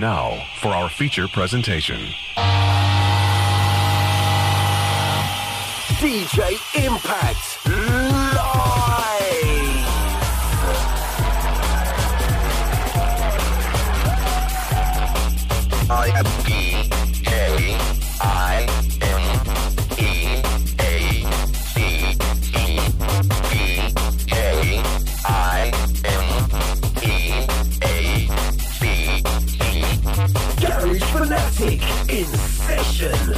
now for our feature presentation. DJ Impact Live. I am D-K-I-M-E-A-C-E-D-K-I-M-E-A-C-E. Garage Fanatic in session.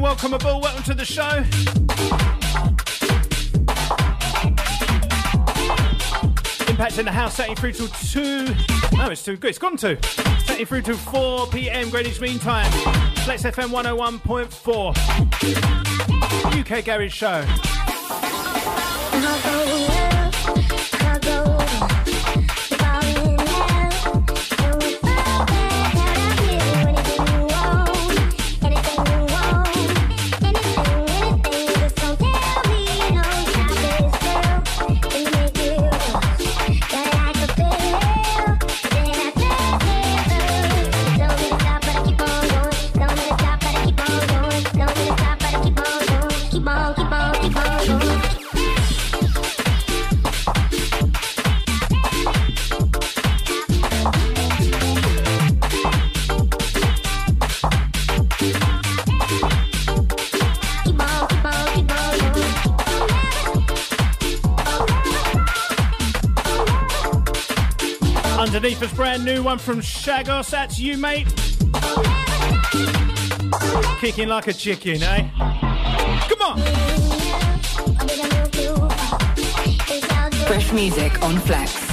Welcome aboard, welcome to the show. Impact in the house, Saturday through till 2. No, it's too good, it's gone to. Saturday through till 4 p.m, Greenwich Mean Time. Flex FM 101.4. UK Garage Show. Underneath us, brand new one from Shagos. That's you, mate. Kicking like a chicken, eh? Come on. Fresh music on Flex.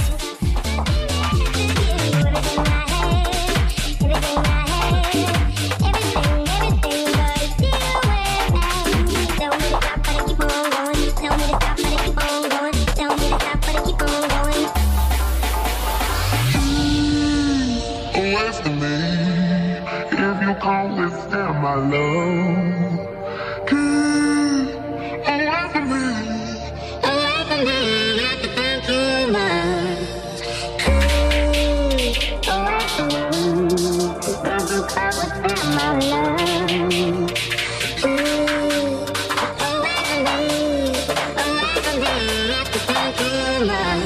My love, I love me, I love me, I can thank you much. I love me, because you caught within my love. I love me, I can thank you much.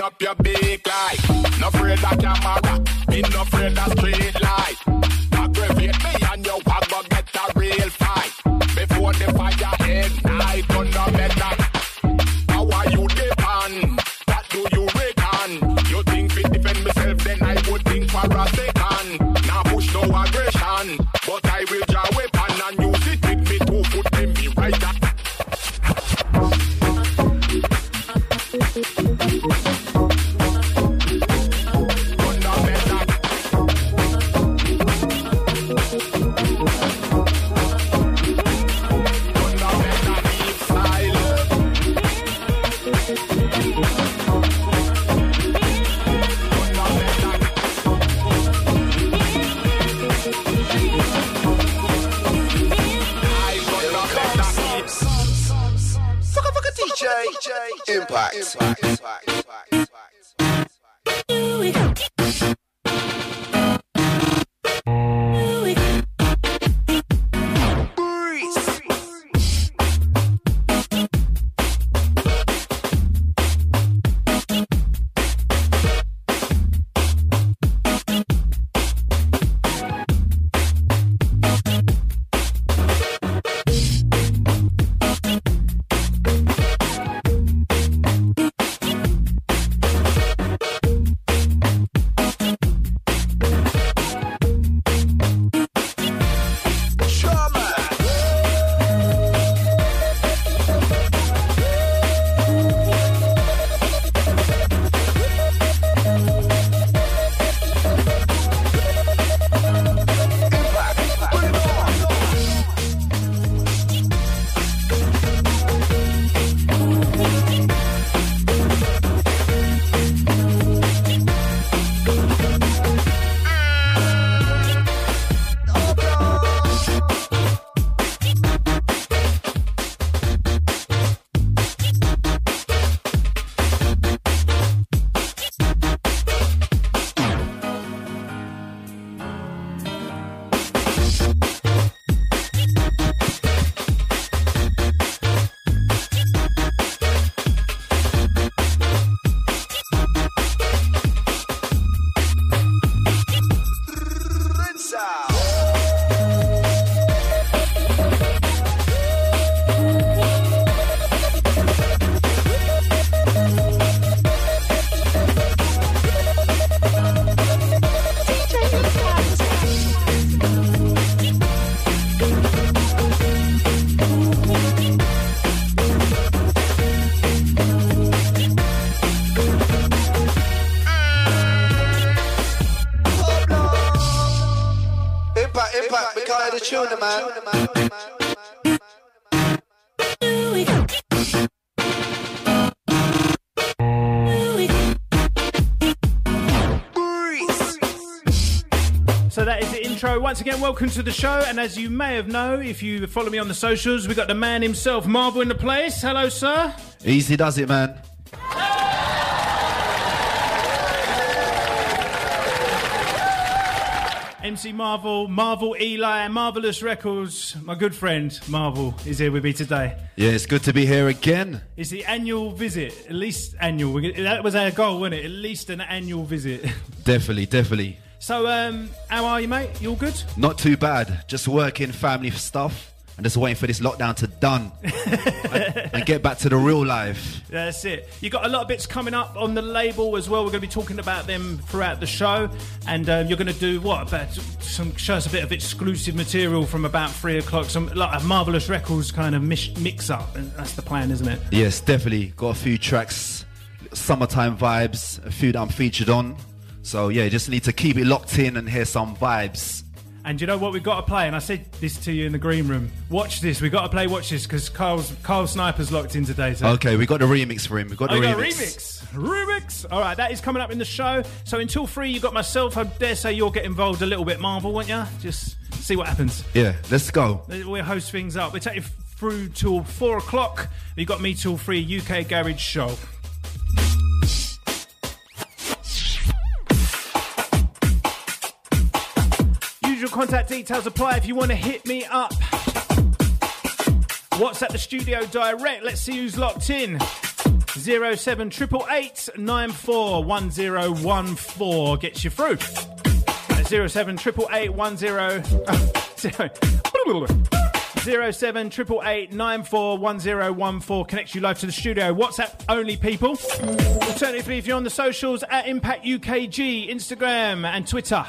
Bend up your big like, no afraid of camera, be no afraid of street light. Aggravate me and you have to get a real fight. Before the fire end, I don't know better. How are you depend? What do you reckon? You think fit defend myself, then I would think for a second. Now push no aggression, but I will draw a weapon and use it with me 2 foot and be right up. Once again, welcome to the show, and as you may have known, if you follow me on the socials, we got the man himself, Marvel, in the place. Hello, sir. Easy does it, man. MC Marvel, Marvel Eli, Marvelous Records. My good friend Marvel is here with me today. Yeah, it's good to be here again. It's the annual visit, at least annual. That was our goal, wasn't it? At least an annual visit. Definitely, definitely. So, how are you, mate? You all good? Not too bad. Just working, family stuff, and just waiting for this lockdown to done and get back to the real life. That's it. You got a lot of bits coming up on the label as well. We're going to be talking about them throughout the show, and you're going to do what? About some show us a bit of exclusive material from about 3 o'clock. Some like a Marvelous Records kind of mix up. And that's the plan, isn't it? Yes, definitely. Got a few tracks, summertime vibes, a few that I'm featured on. So, yeah, you just need to keep it locked in and hear some vibes. And you know what? We've got to play, and I said this to you in the green room. Watch this. We've got to play Watch This, because Carl Sniper's locked in today. So. Okay, we got the remix for him. We've got the remix. Remix. All right, that is coming up in the show. So until 3, you got myself. I dare say you'll get involved a little bit, Marvel, won't you? Just see what happens. Yeah, let's go. We'll host things up. We'll take you through till 4 o'clock. You got me till 3, UK Garage Show. Contact details apply if you want to hit me up. WhatsApp the studio direct. Let's see who's locked in. 07888 941014 gets you through. 07888 941014 connects you live to the studio. WhatsApp only people. Alternatively, if you're on the socials, at Impact UKG, Instagram and Twitter.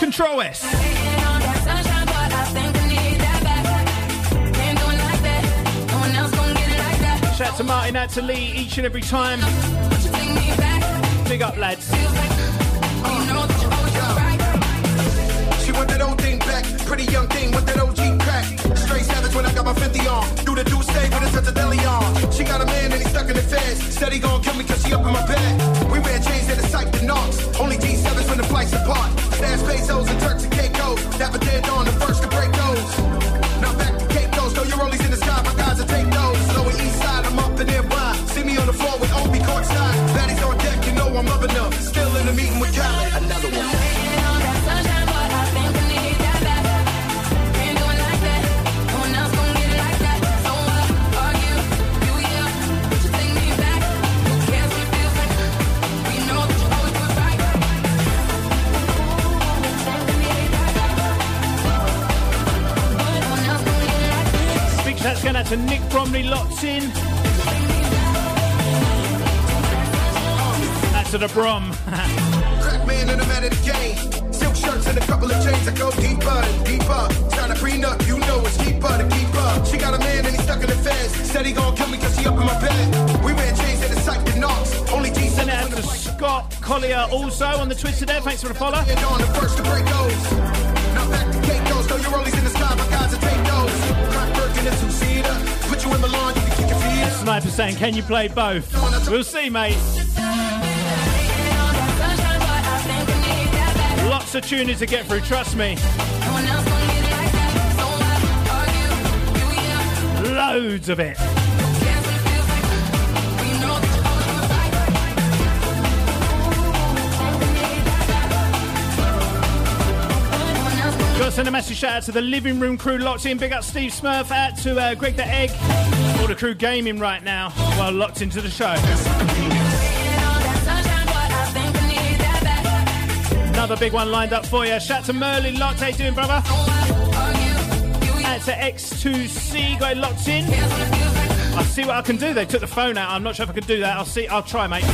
Control S. Shout out to Martin, out to Lee, each and every time. Big up, lads. She want that old thing back, pretty young thing with that OG crack. Straight savage when I got my 50 on. Do the do stay with a touch of deli on. She got a man and he's stuck in the feds. Said he gon' kill me cause she up in my bed. We wear chains that are psyched and knocks. Only G7s when the flights apart. Stash pesos and Turks and Caicos. Never dead on the first to break those. Now back to Caicos, no Eurolies in the sky, my guys will take those. On the floor with Obi courtside, baddies on deck, you know I'm loving them. Still in the meeting with Callie, another one. Big shouts going out to Nick Bromley, locked in. To the Brom. Crack man in the man of the game. Silk shirts and a couple of chains that go deeper and deeper. Sign a prenup, you know it's keeper to keeper. She got a man and he's stuck in the feds. Said he gon' kill me cause he up in my bed. We wear chains and a psych that knocks. Only G7. Send it out to Scott Collier also on the Twitter there. Thanks for the follow. And on the first to break those. Now back to Caicos. Throw your rollies in the sky, my guys will take those. Crack Burke in a two-seater. Put you in Milan, you can kick your feet. Sniper saying, can you play both? We'll see, mate. Lots of tuners to get through, trust me. Loads of it. Gotta send a massive shout out to the living room crew locked in. Big up Steve Smurf, out to Greg the Egg. All the crew gaming right now while locked into the show. Another big one lined up for you. Shout out to Merlin Locked. How you doing, brother? And to X2C, got it locked in. I'll see what I can do. They took the phone out. I'm not sure if I can do that. I'll see. I'll try, mate.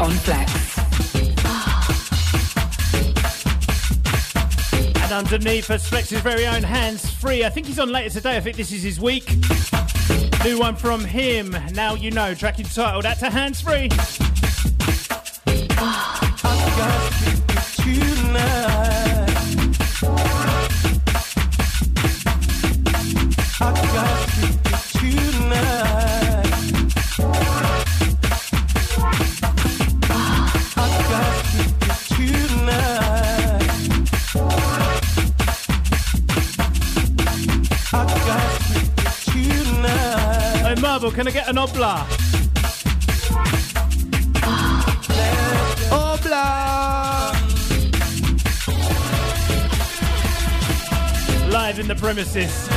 On Flex. And underneath us, Flex's very own Hands Free. I think he's on later today. I think this is his week. New one from him, Now You Know, track entitled That's a Hands Free. I got you tonight. I got you tonight. Marvel, can I get an Obla? Obla! Live in the premises.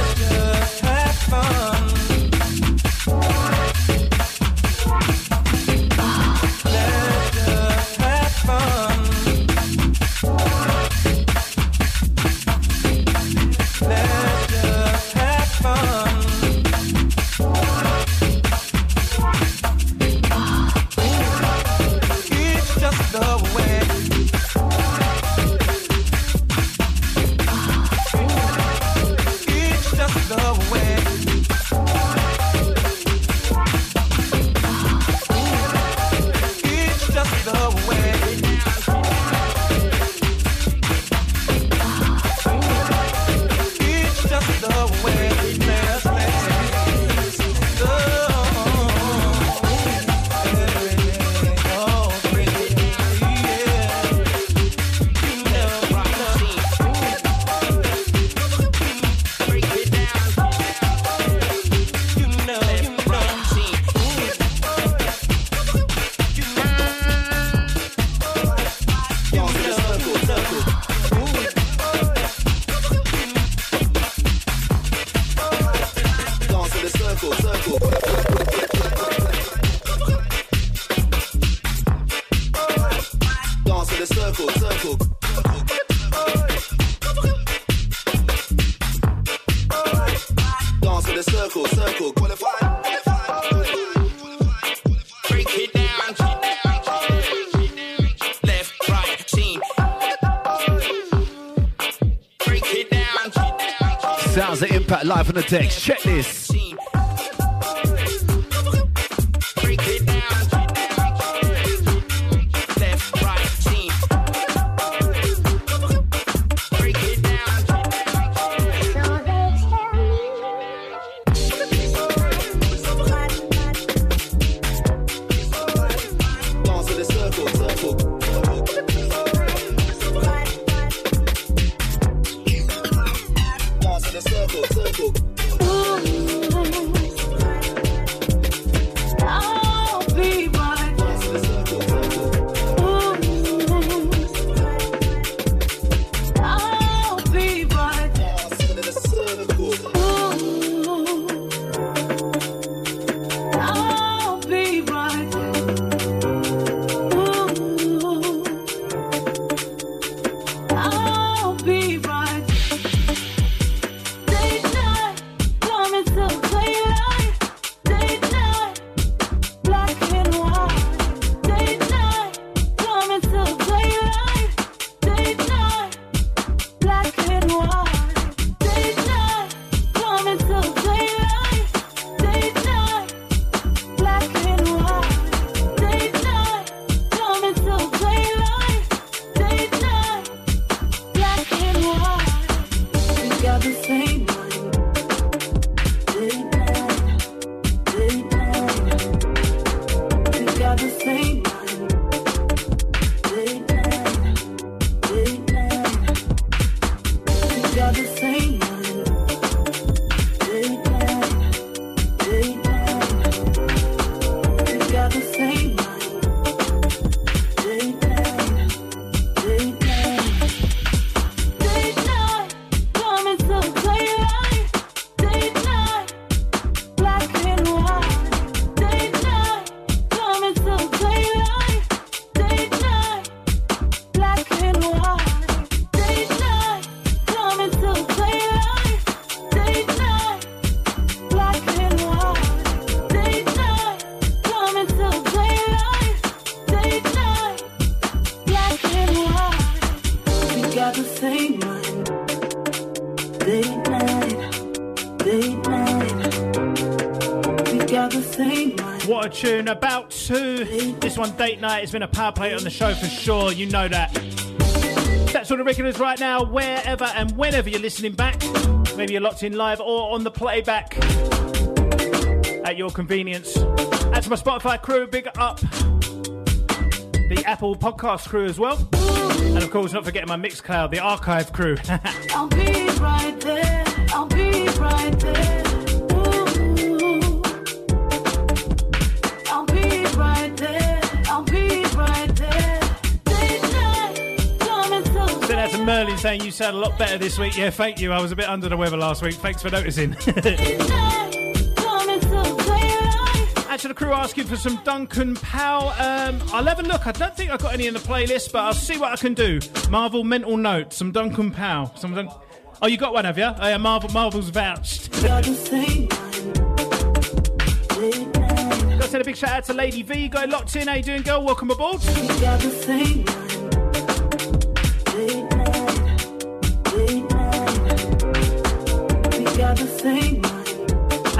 Live on the decks, check this. Late night, other thing. What a tune, about to. This one, Date Night, has been a power play on the show for sure, you know that. That's all the record is right now, wherever and whenever you're listening back. Maybe you're locked in live or on the playback at your convenience. And to my Spotify crew, big up. The Apple Podcast crew as well. And of course, not forgetting my Mixcloud, the archive crew. I'll be right there. I'll be right there. Ooh. I'll be right there. I'll be right there. Send out to Merlin saying you sound a lot better this week. Yeah, thank you. I was a bit under the weather last week. Thanks for noticing. Actually, the crew asking for some Duncan Powell. I'll have a look. I don't think I've got any in the playlist, but I'll see what I can do. Marvel Mental Note, some Duncan Powell. Some Oh, you got one, have you? Oh, yeah, Marvel's vouched. Got to send a big shout out to Lady V. Go locked in. How you doing, girl? Welcome aboard. Add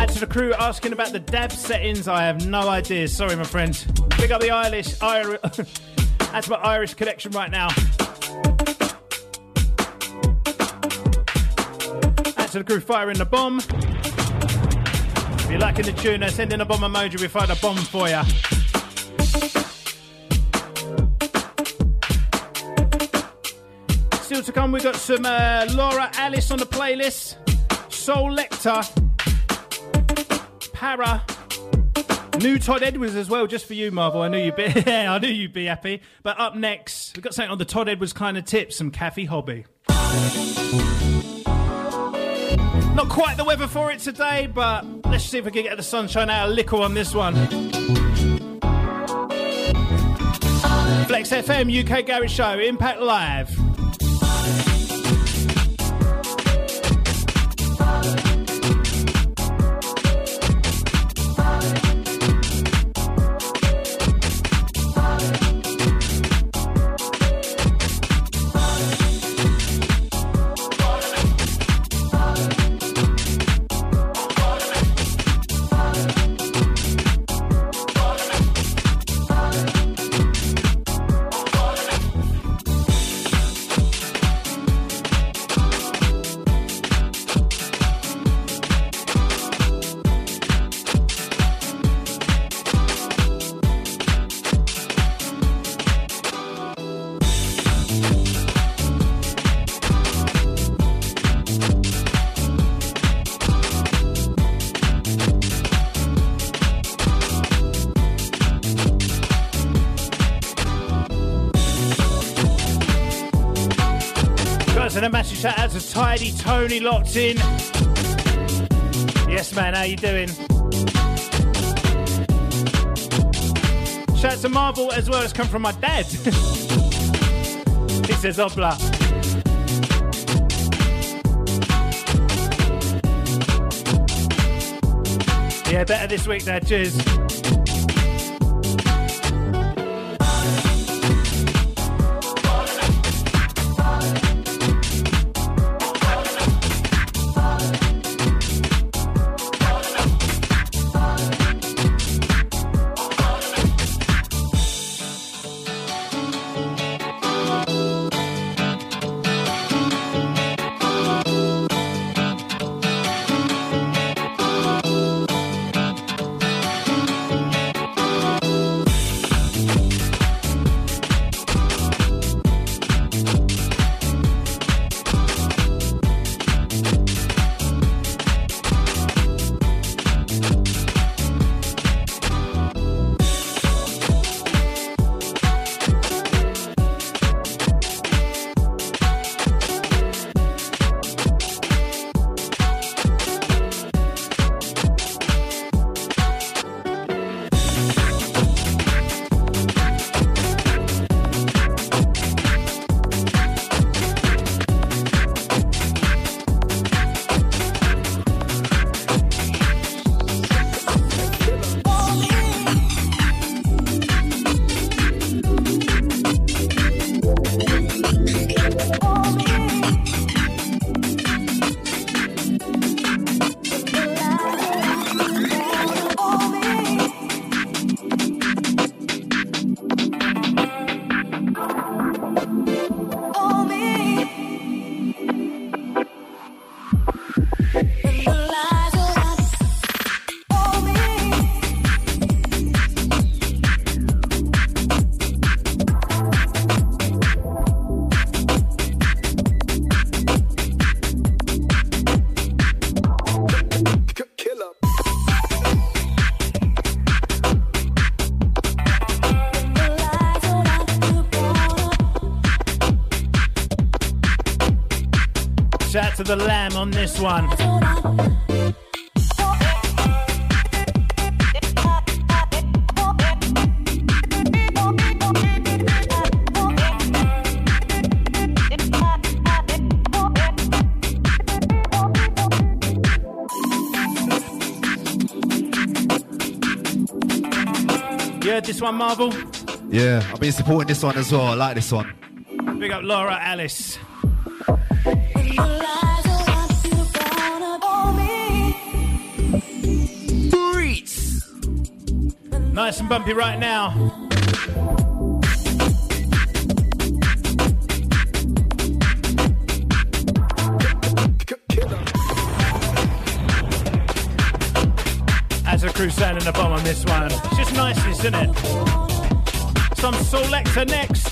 to the crew asking about the dab settings. I have no idea. Sorry, my friends. Pick up the Irish. That's my Irish connection right now. Add to the crew firing the bomb. If you're liking the tune, send in a bomb emoji. We fired a bomb for you. Still to come, we've got some Laura Alice on the playlist. Soul Lecter. Para. New Todd Edwards as well, just for you, Marvel. I knew you'd be happy. But up next, we've got something on the Todd Edwards kind of tip, some Cafe Hobby. Not quite the weather for it today, but let's see if we can get the sunshine out a little on this one. Flex FM, UK Garage Show, Impact Live. And a massive shout out to Tidy Tony locked in. Yes, man, how you doing? Shout out to Marvel as well, it's come from my dad. He says Obla. Yeah, better this week now, cheers. Shout to the Lamb on this one. You heard this one, Marvel? Yeah, I've been supporting this one as well. I like this one. Big up Laura Alice. Nice and bumpy right now. As a crew sounding the bomb on this one. It's just nice, isn't it? Some Solecta next.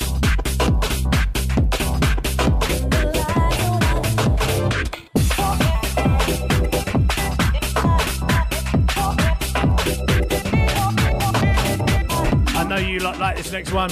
You lot like this next one.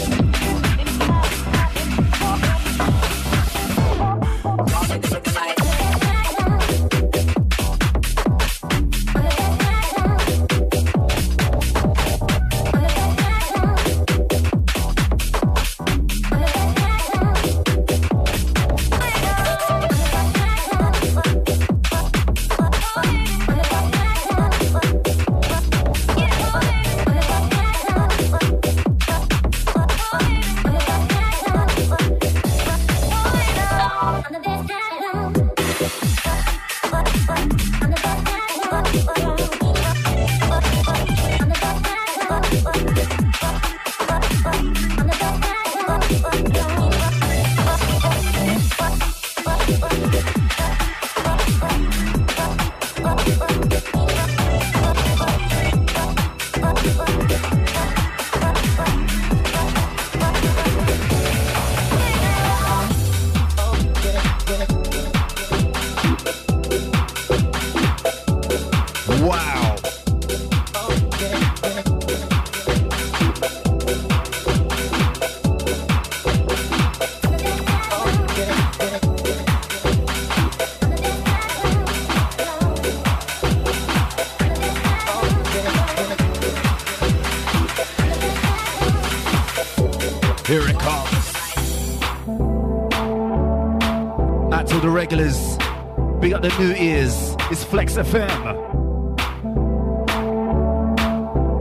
Big up the new ears. It's Flex FM.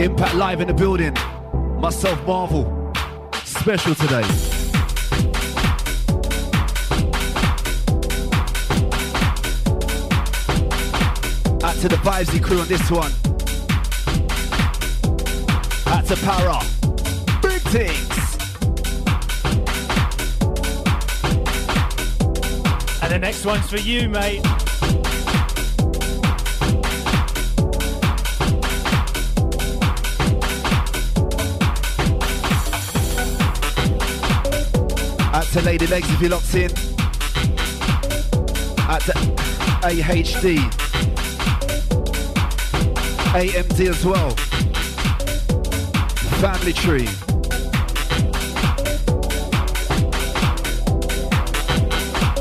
Impact live in the building. Myself, Marvel. Special today. Out to the Vibesy crew on this one. Out to Para. Big things. The next one's for you, mate. Out to Lady Legs if you're locked in. Out to AHD. AMD as well. Family Tree.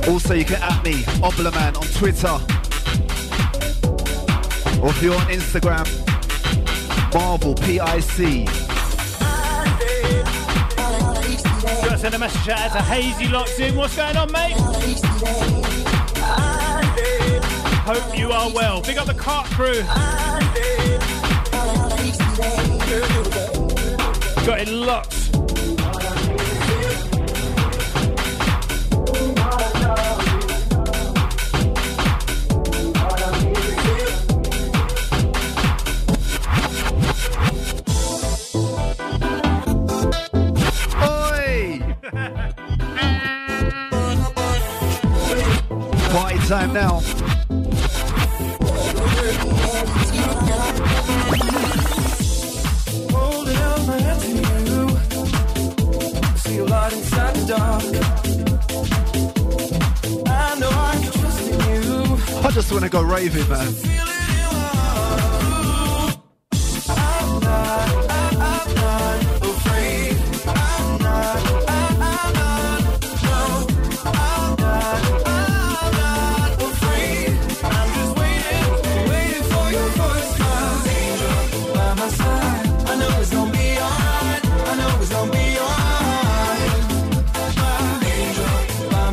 Also, you can at me, Obloman, on Twitter. Or if you're on Instagram, Marvel PIC. Got to send a message out as a Hazy locks in. What's going on, mate? Hope you are well. Big up the cart crew. Got it locked. Time now. Holding out my hand to you. I see a light inside the dark. I know I can trust in you. I just want to go raving, man.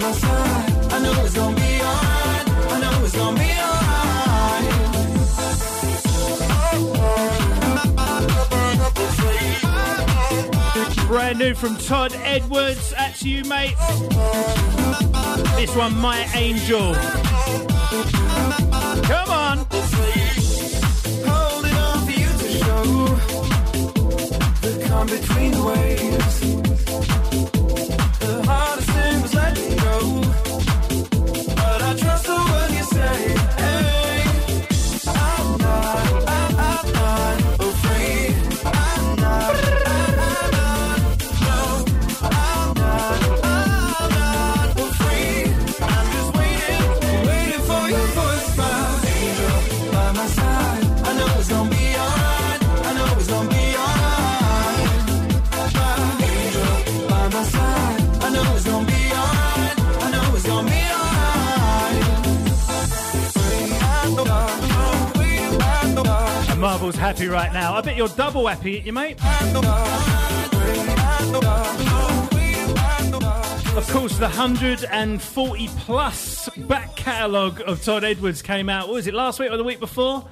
my side. I know it's gonna be alright. I know it's gonna be alright. Brand new from Todd Edwards. That's you, mate. This one, My Angel. Come on. Holding on for you to show the come between the waves. The hardest thing was letting go, but I trust the word you say. Marvel's happy right now. I bet you're double happy, aren't you, mate? Of course, the 140 plus back catalogue of Todd Edwards came out. What was it, last week or the week before?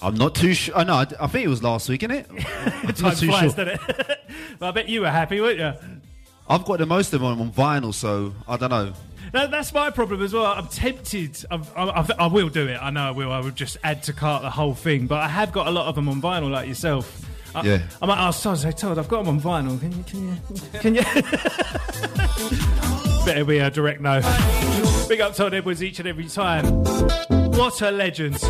I'm not too sure. Oh, no, I think it was last week, innit? Time flies, doesn't it? Well, I bet you were happy, weren't you? I've got the most of them on vinyl, so I don't know. No, that's my problem as well. I'm tempted. I will do it. I know I will. I would just add to cart the whole thing. But I have got a lot of them on vinyl, like yourself. Yeah. I might ask Todd, I've got them on vinyl. Can you? Better be a direct no. Big up Todd Edwards each and every time. What a legend. The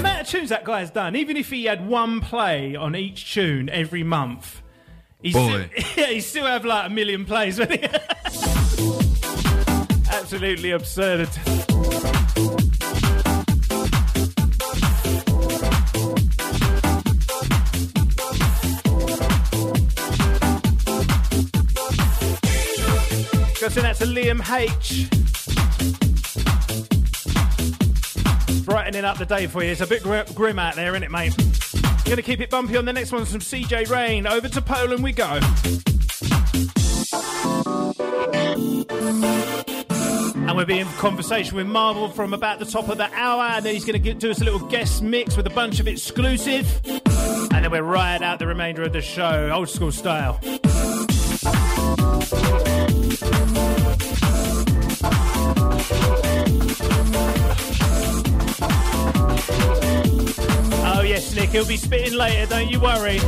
amount of tunes that guy's done, even if he had one play on each tune every month, he still have like 1 million plays, wouldn't he? Absolutely absurd. So that's a Liam H. Brightening up the day for you. It's a bit grim out there, isn't it, mate? Going to keep it bumpy on the next one from CJ Rain. Over to Poland we go. And we'll be in conversation with Marvel from about the top of the hour, and then he's going to do us a little guest mix with a bunch of exclusive. And then we'll ride out the remainder of the show, old school style. Oh yes, Nick, he'll be spitting later, don't you worry.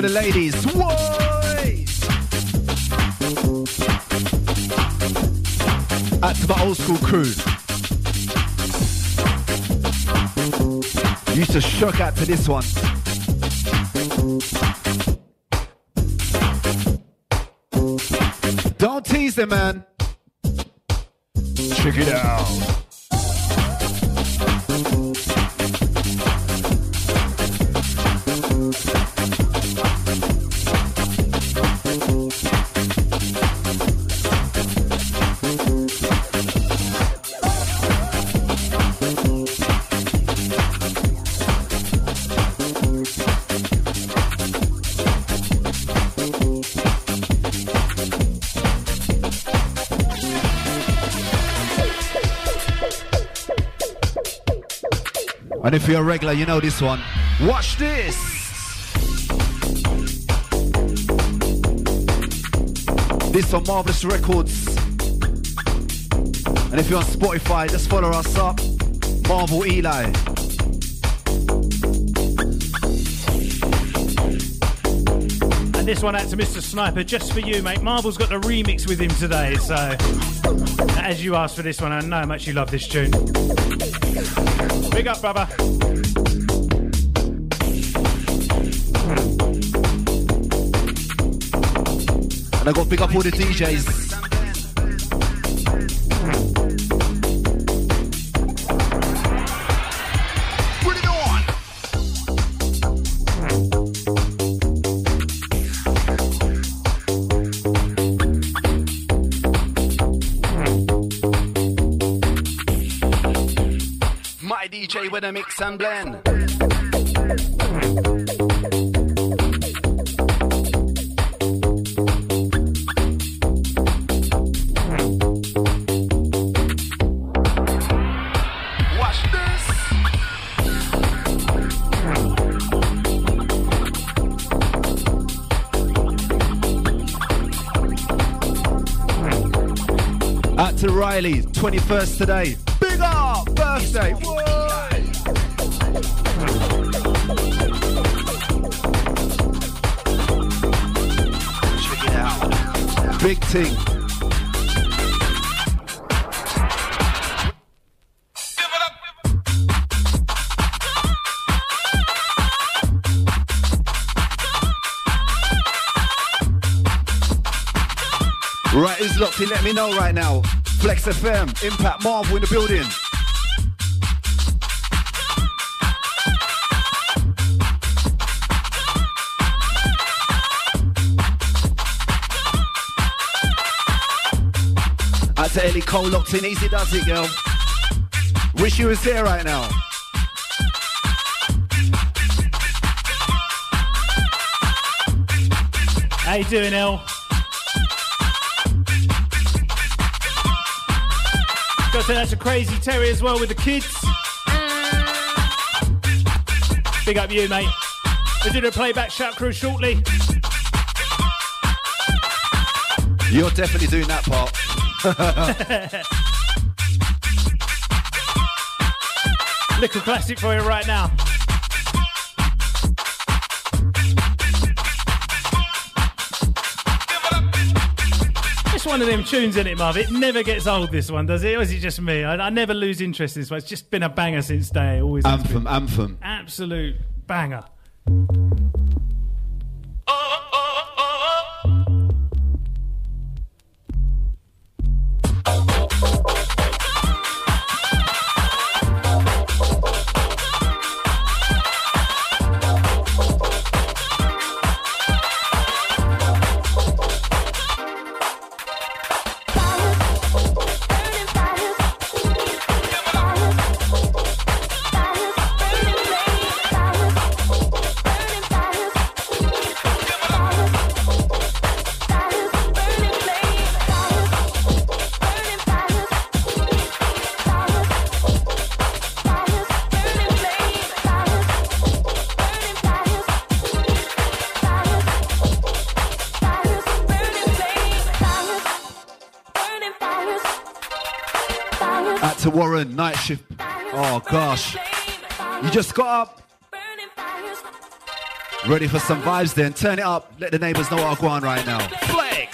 for the ladies. Whoa! Out to the old school crew. Used to shock out to this one. Don't tease them, man. Check it out. And if you're a regular, you know this one. Watch this! This on Marvelous Records. And if you're on Spotify, just follow us up. Marvel Eli. And this one out to Mr. Sniper, just for you, mate. Marvel's got the remix with him today, so... As you asked for this one, I know how much you love this tune. Big up, brother. And I got to big up all the DJs. Put it on. My DJ with a mix and blend. To Riley, 21st today. Big up! Birthday! Whoa. Check it out. Big thing. Right, who's locked in? Let me know right now. Flex FM, Impact, Marvel in the building. Out to Ellie Cole, locked in. Easy does it, girl. Wish you was there right now. How you doing, El? So that's a crazy Terry as well with the kids. Big up you, mate. We're doing a playback shout crew shortly. You're definitely doing that part. Little classic for you right now. One of them tunes, isn't it, Marv? It never gets old, this one, does it? Or is it just me? I never lose interest in this one. It's just been a banger since day. Always anthem, anthem. Absolute banger. Warren, night shift. Oh gosh. You just got up. Ready for some vibes then? Turn it up. Let the neighbors know what I'm going right now. Flex!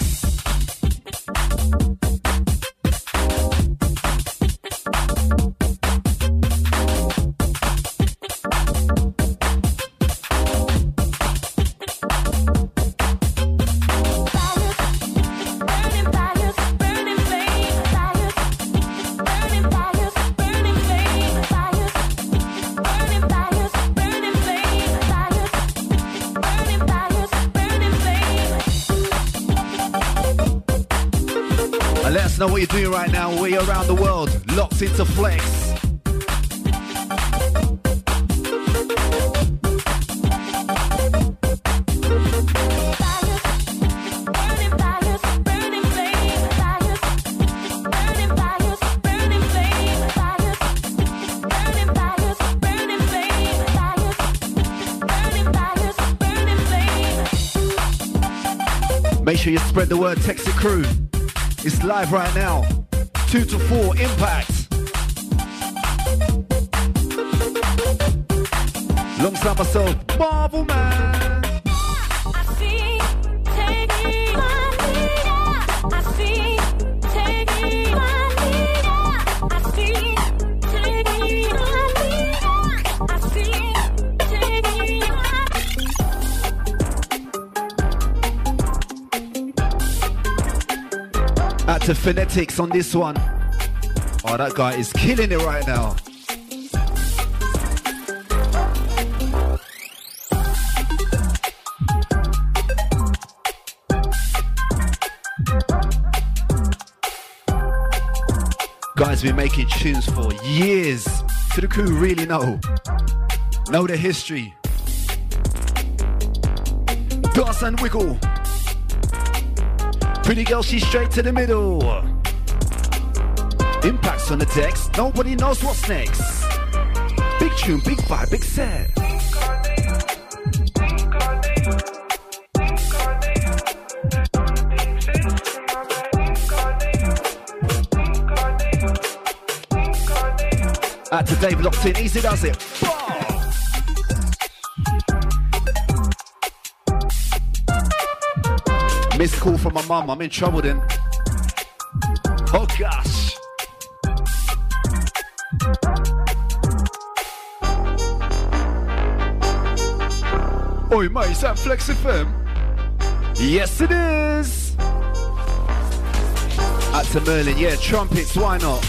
Know what you're doing right now, where you're around the world, locked into Flex. Make sure you spread the word, text the crew. It's live right now, 2 to 4, Impact. Alongside myself, Obloman. To phonetics on this one. Oh, that guy is killing it right now. Guys, been making tunes for years. So the crew really know the history. Dance and wiggle. Pretty girl, she's straight to the middle. Impacts on the text, nobody knows what's next. Big tune, big vibe, big set. Today, locked in, easy does it. Missed call from my mum, I'm in trouble then. Oh gosh. Oi mate, is that Flex FM? Yes it is. Out to Merlin, yeah, trumpets, why not?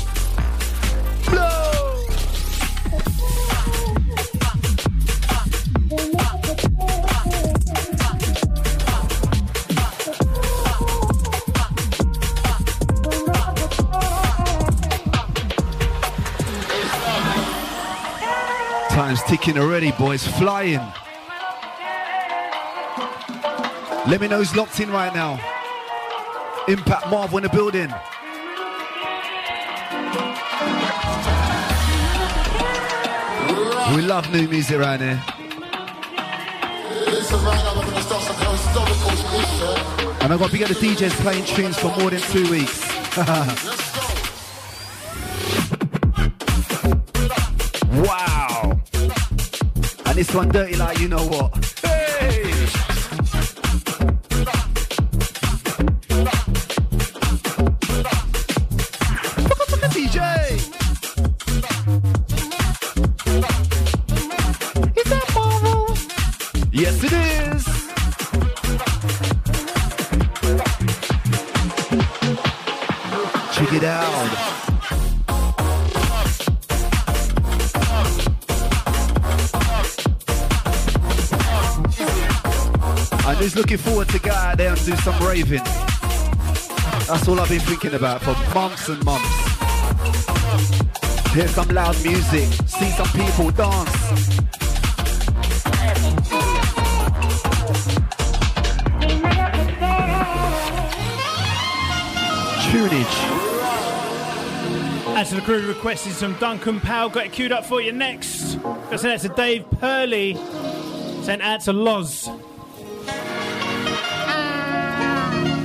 Time's ticking already, boys. Flying. Let me know who's locked in right now. Impact Marvel in the building. We love new music right here. And I've got to get the DJs playing tunes for more than 2 weeks. This one dirty like you know what. Hey! DJ! Is that Marvel? Yes it is! Check it out. Who's looking forward to get out there and do some raving? That's all I've been thinking about for months and months. Hear some loud music, see some people dance. Tunage. As the crew requested some Duncan Powell, got it queued up for you next. Got sent out to Dave Purley, sent out to Loz.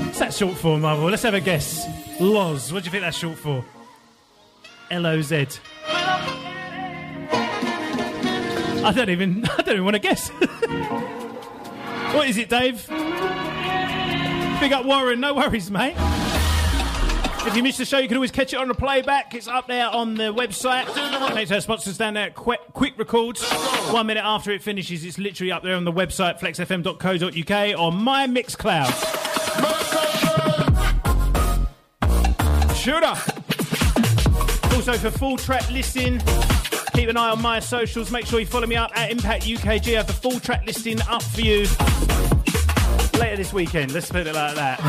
What's that short for, Marvel? Let's have a guess. Loz. What do you think that's short for? L-O-Z. I don't even want to guess. What is it, Dave? Big up Warren, no worries, mate. If you missed the show, you can always catch it on the playback. It's up there on the website. Thanks to our sponsors down there at Quick Records. 1 minute after it finishes, it's literally up there on the website, flexfm.co.uk or my Mixcloud. Shoot up. Also, for full track listing, keep an eye on my socials. Make sure you follow me up at Impact UKG. I have the full track listing up for you later this weekend. Let's put it like that.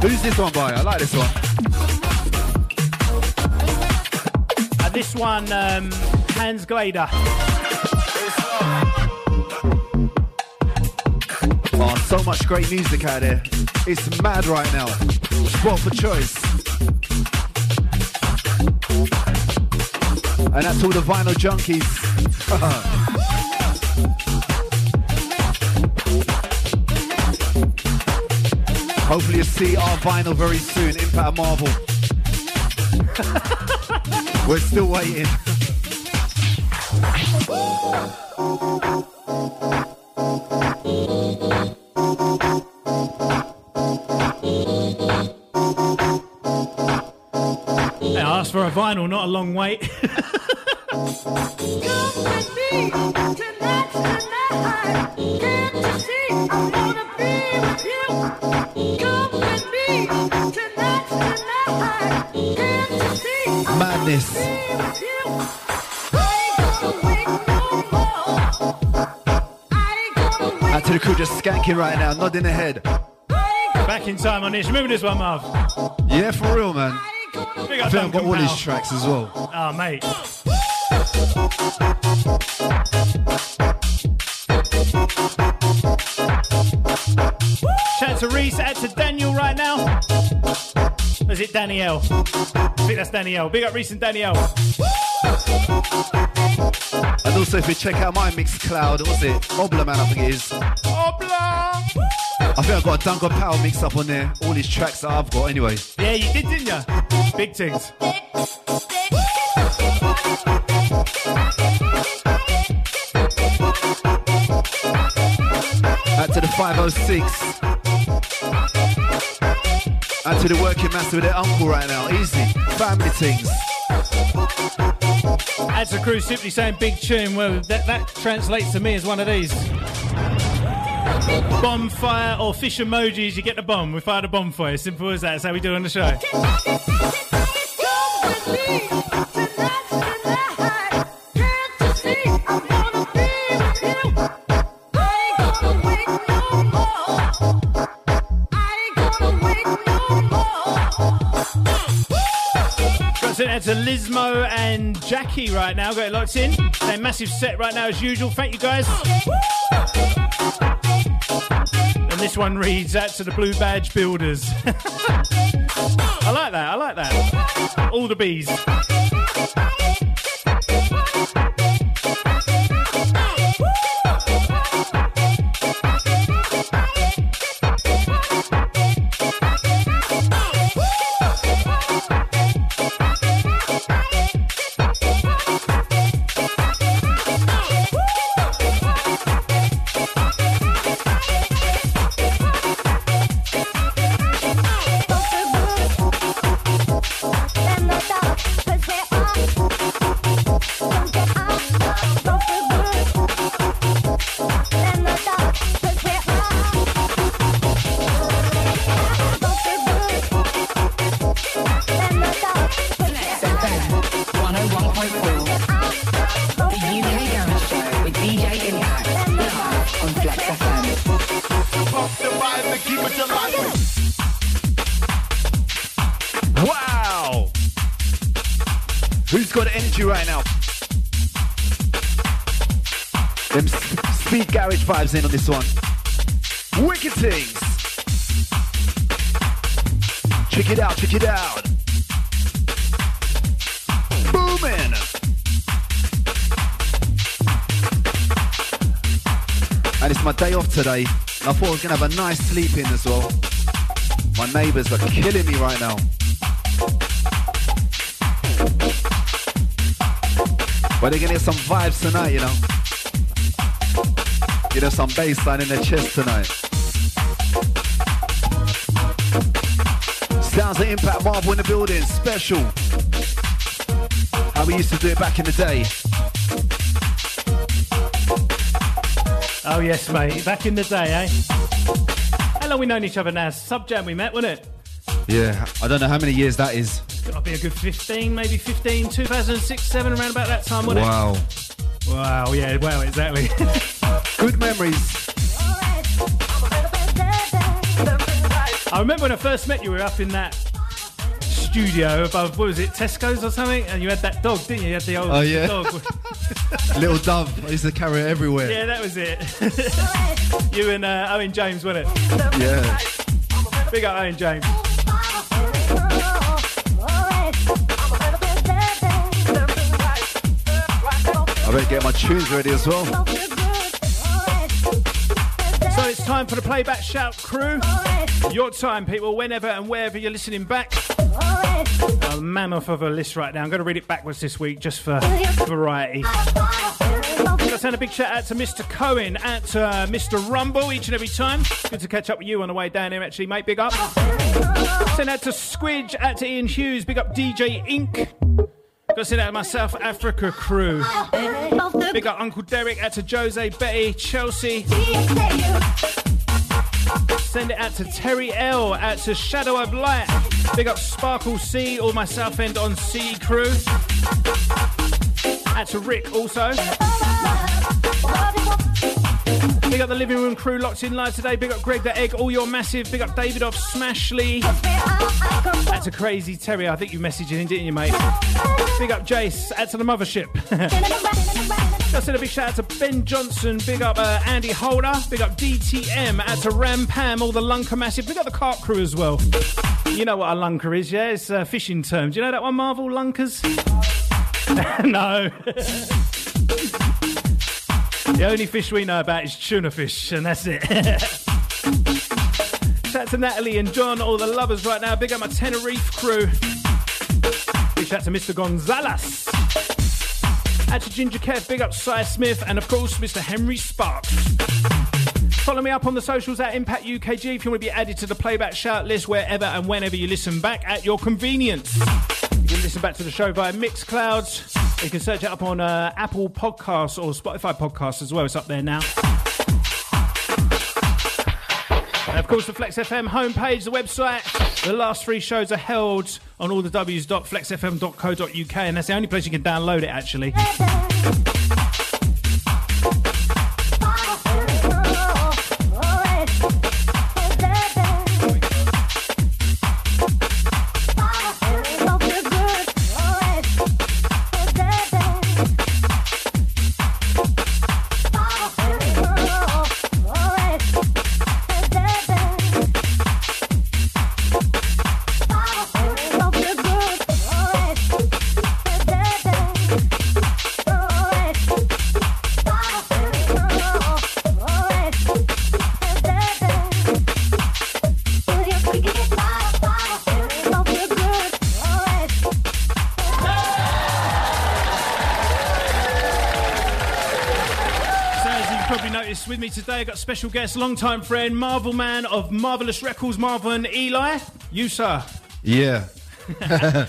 Who's this one by? I like this one. This one, Hans Glader. Oh, so much great music out here. It's mad right now. Spot for choice. And that's all the vinyl junkies. Hopefully you'll see our vinyl very soon, Impact Marvel. We're still waiting. I asked for a vinyl, not a long wait. Madness. Out to the crew just skanking right now, nodding the head. Back in time on this. Remember this one, Marv? Yeah, for real, man. I think I've got all these tracks as well. Oh, mate. Shout out to Reese, out to Daniel right now. Or is it Danielle? I think that's Danielle. Big up Reese and Danielle. And also, if you check out my Mixcloud, what's it? Obloman, I think it is. Obloman! I think I've got a Duncan Powell mix up on there. All these tracks that I've got, anyway. Yeah, you did, didn't you? Big things. Out to the 506. Out to the working master with their uncle right now. Easy. Family things. Out to the crew simply saying big tune. Well, that translates to me as one of these. Bonfire or fish emojis, you get the bomb. We fire the bomb for you. Simple as that. That's how we do it on the show. That's a Lizmo and Jackie right now. Got it locked in. They're massive set right now as usual. Thank you guys. And this one reads out to the Blue Badge Builders. I like that. I like that. All the bees. Vibes in on this one. Wicked things. Check it out, check it out. Booming. And it's my day off today. I thought I was going to have a nice sleep in as well. My neighbours are killing me right now. But they're gonna get some vibes tonight, you know. Get us some bass line in their chest tonight. Sounds of Impact, Marvel in the building, special. How we used to do it back in the day. Oh yes, mate, back in the day, eh? How long we known each other now? Sub Jam we met, wasn't it? Yeah, I don't know how many years that is. It's got to be a good 15, maybe 15, 2006, 7, around about that time, wasn't it? Wow. Wow, yeah, wow, exactly. Good memories. I remember when I first met you, we were up in that studio above, what was it, Tesco's or something? And you had that dog, didn't you? You had the old dog. Little Dove. I used to carry it everywhere. Yeah, that was it. You and Owen James, wasn't it? Yeah. Big up Owen James. I better get my tunes ready as well. So it's time for the Playback Shout crew. Your time, people, whenever and wherever you're listening back. A mammoth of a list right now. I'm going to read it backwards this week just for variety. I'll send a big shout out to Mr. Cohen at Mr. Rumble each and every time. Good to catch up with you on the way down here, actually, mate. Big up. Send out to Squidge, out to Ian Hughes. Big up DJ Inc. Got to send out to my South Africa crew. Big up Uncle Derek, out to Jose, Betty, Chelsea. Send it out to Terry L, out to Shadow of Light. Big up Sparkle C, all my South End on C crew. Out to Rick also. Big up the Living Room crew locked in live today. Big up Greg the Egg, all your massive. Big up David of Smashley. Out to Crazy Terry, I think you messaged in, didn't you, mate? Big up Jace, out to the Mothership. Just send a big shout out to Ben Johnson, big up Andy Holder, big up DTM, out to Ram Pam, all the Lunker massive, big up the Cart crew as well. You know what a Lunker is, yeah? It's fishing terms. You know that one, Marvel? Lunkers? No. The only fish we know about is tuna fish, and that's it. Shout out to Natalie and John, all the lovers right now. Big up my Tenerife crew. Big shout out to Mr. Gonzalez. Out to Ginger Kev, big up Cy Smith, and of course, Mr. Henry Sparks. Follow me up on the socials at Impact UKG if you want to be added to the Playback Shout list wherever and whenever you listen back at your convenience. You can listen back to the show via Mixcloud. You can search it up on Apple Podcasts or Spotify Podcasts as well. It's up there now. And of course, the Flex FM homepage, the website. The last three shows are held on all the w's.flexfm.co.uk, and that's the only place you can download it, actually. With me today, I got special guest, long-time friend, Marvel man of Marvelous Records, Marvel and Eli. You, sir? Yeah.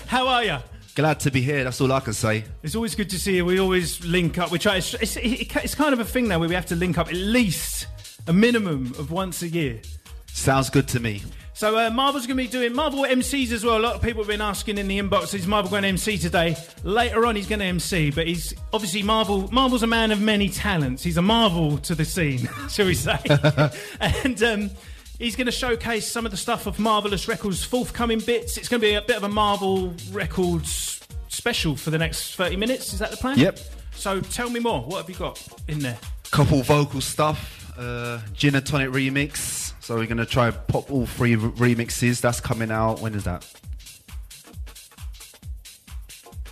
How are you? Glad to be here. That's all I can say. It's always good to see you. We always link up. We try. It's kind of a thing now where we have to link up at least a minimum of once a year. Sounds good to me. So Marvel's going to be doing Marvel MCs as well. A lot of people have been asking in the inbox, is Marvel going to MC today? Later on, he's going to MC, but he's obviously Marvel's a man of many talents. He's a Marvel to the scene, shall we say? And he's going to showcase some of the stuff of Marvelous Records' forthcoming bits. It's going to be a bit of a Marvel Records special for the next 30 minutes. Is that the plan? Yep. So tell me more. What have you got in there? Couple vocal stuff. Gin and Tonic remix. So we're going to try and pop all three remixes. That's coming out, when is that?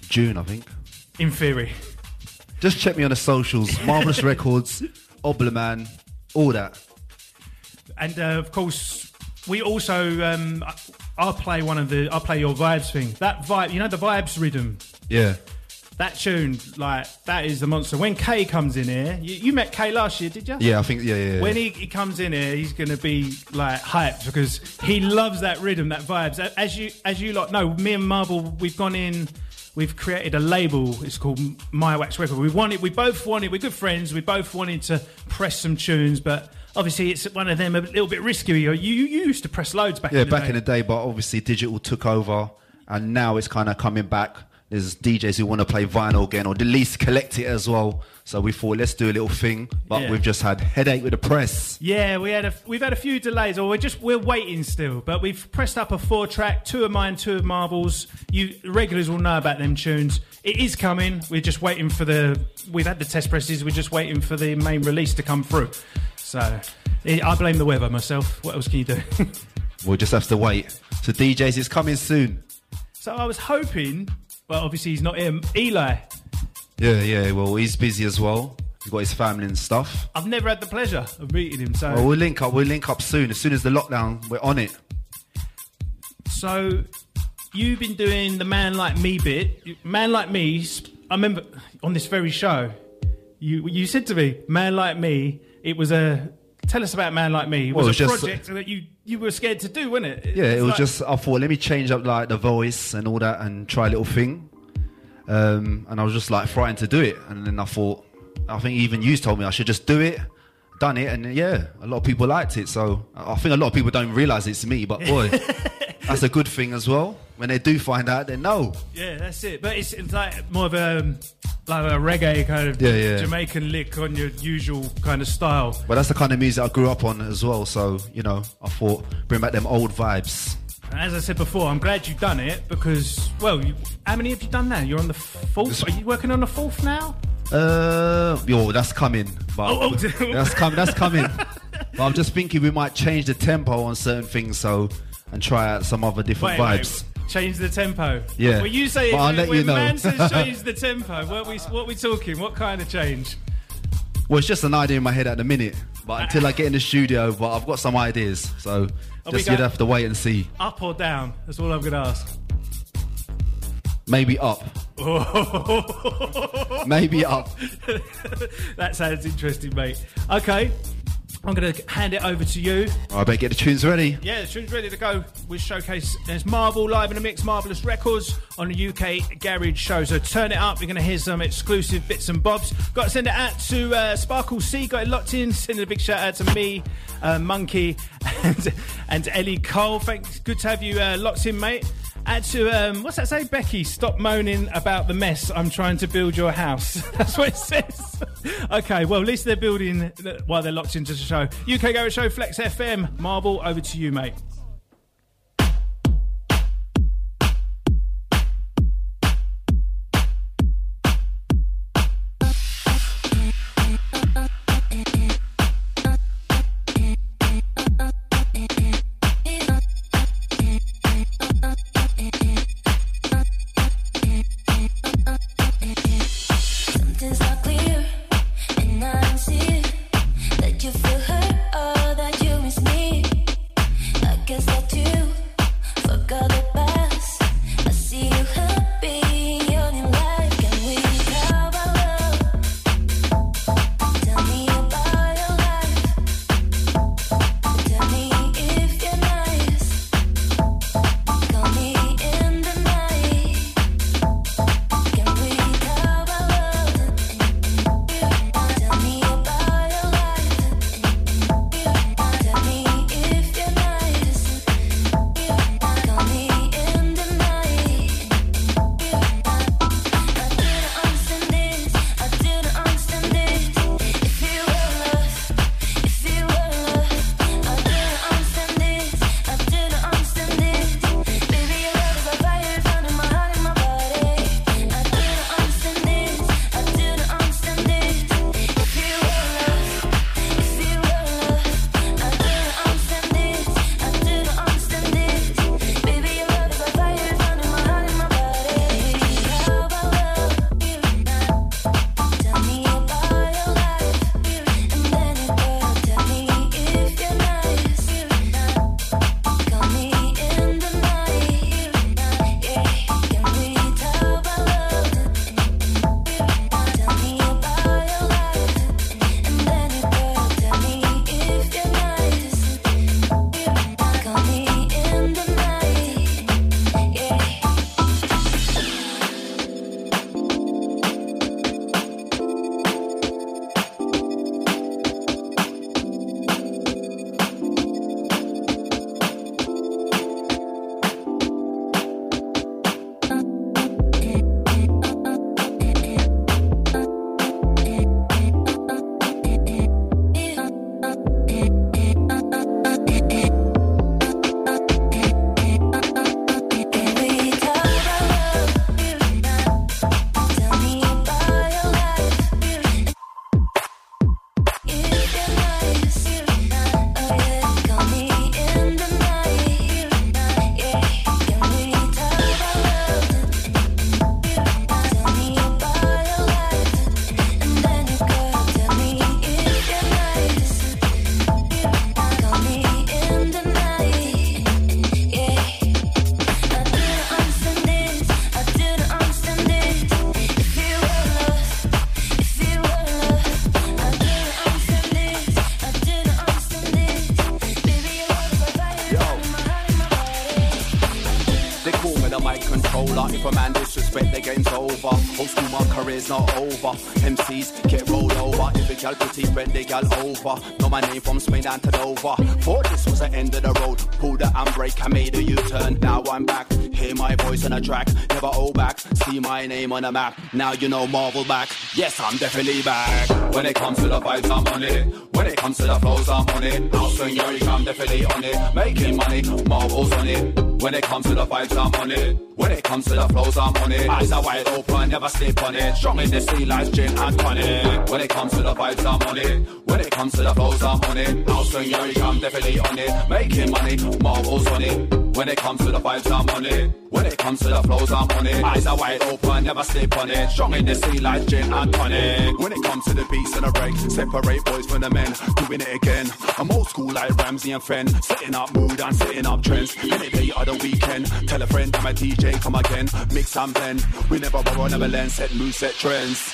June, I think. In theory. Just check me on the socials. Marvelous Records, Obloman, all that. And of course, we also I'll play your vibes thing. That vibe, you know, the vibes rhythm. Yeah. That tune, like, that is the monster. When Kay comes in here, you met Kay last year, did you? Yeah, I think, yeah. When he comes in here, he's going to be, like, hyped because he loves that rhythm, that vibes. As you lot know, me and Marvel, we've gone in, we've created a label. It's called My Wax Record. We both wanted, we're good friends, we both wanted to press some tunes, but obviously it's one of them a little bit riskier. You used to press loads back in the day, but obviously digital took over, and now it's kind of coming back. There's DJs who want to play vinyl again, or at least collect it as well. So we thought, let's do a little thing, but we've just had headache with the press. Yeah, we've had a few delays, or we're waiting still. But we've pressed up a 4-track, 2 of mine, 2 of Marvel's. You regulars will know about them tunes. It is coming. We're just waiting for We've had the test presses. We're just waiting for the main release to come through. So I blame the weather myself. What else can you do? We'll just have to wait. So DJs, it's coming soon. So I was hoping. Well, obviously he's not him. Eli. Yeah. Well, he's busy as well. He's got his family and stuff. I've never had the pleasure of meeting him, so... Well, we'll link up soon. As soon as the lockdown, we're on it. So, you've been doing the Man Like Me bit. Man Like Me, I remember on this very show, you said to me, Man Like Me, it was a... Tell us about Man Like Me. It was a project that you were scared to do, wasn't it? Yeah, it was like... I thought, let me change up like the voice and all that and try a little thing. And I was just like frightened to do it. And then I thought, I think even you told me I should just do it, done it. And yeah, a lot of people liked it. So I think a lot of people don't realise it's me, but boy, that's a good thing as well. When they do find out, they know. Yeah, that's it. But it's like more of a... Like a reggae kind of Jamaican lick on your usual kind of style. Well, that's the kind of music I grew up on as well. So, you know, I thought, bring back them old vibes. And as I said before, I'm glad you've done it because, well, how many have you done now? You're on the 4th? Are you working on the 4th now? That's coming. But That's coming. But I'm just thinking we might change the tempo on certain things, so, and try out some other different vibes. Change the tempo. Yeah. Well, you say man says change the tempo. What are we talking? What kind of change? Well, it's just an idea in my head at the minute. But until I get in the studio, but I've got some ideas. So just you'd have to wait and see. Up or down? That's all I'm going to ask. Maybe up. Maybe up. That sounds interesting, mate. Okay. I'm going to hand it over to you. I better get the tunes ready. Yeah, the tunes ready to go. We showcase. There's Marvel live in the mix, Marvelous Records on the UK Garage Show. So turn it up. You're going to hear some exclusive bits and bobs. Got to send it out to Sparkle C. Got it locked in. Sending a big shout out to me, Monkey, and Ellie Cole. Thanks. Good to have you locked in, mate. And to, what's that say? Becky, stop moaning about the mess. I'm trying to build your house. That's what it says. Okay, well, at least they're building while they're locked into the show. UK Garage Show, Flex FM. Marvel, over to you, mate. If a man disrespect, the game's over. Old school, my career's not over. MCs get rolled over. If a gal pretty friend, they gal over. Know my name from Spain down to Dover. Thought this was the end of the road. Pulled the handbrake, I made a U-turn. Now I'm back. Hear my voice on a track. Never hold back. See my name on a map. Now you know Marvel back. Yes, I'm definitely back. When it comes to the vibes, I'm on it. When it comes to the flows, I'm on it. House and Yorick, I'm definitely on it. Making money, Marvel's on it. When it comes to the vibes, I'm on it. When it comes to the flows, I'm on it. Eyes are wide open, never sleep on it. Strong in the sea, like gin and tonic. When it comes to the vibes, I'm on it. When it comes to the flows, I'm on it. House and Yorick, I'm definitely on it. Making money, Marvel's on it. When it comes to the vibes, I'm on it. When it comes to the flows, I'm on it. Eyes are wide open, never sleep on it. Strong in the sea, like gin and tonic. When it comes to the beats and the breaks, separate boys from the men. Doing it again. I'm old school like Ramsey and Fenn. Setting up mood and setting up trends. Any day of the weekend. Tell a friend I'm a DJ, come again. Mix and blend. We never borrow, never lend. Set mood, set trends.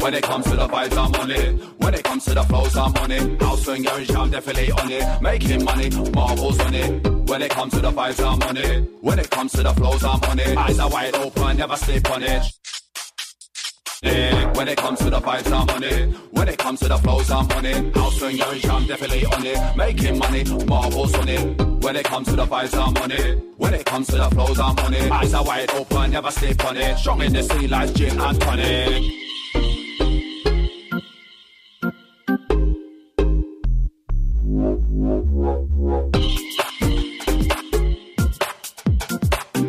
When it comes to the vibes, I'm on it. When it comes to the flows, I'm on it. House and garage, I'm definitely on it. Making money, Marvel's on it. When it comes to the vibes, I'm on it. When it comes to the flows, I'm on it. Eyes are wide open, never sleep on it. When it comes to the vibes, I'm on it. When it comes to the flows, I'm on it. House and garage, I'm definitely on it. Making money, Marvel's on it. When it comes to the vibes, I'm on it. When it comes to the flows, I'm on it. Eyes are wide open, never sleep on it. Strong in the sea, like gin and tonic.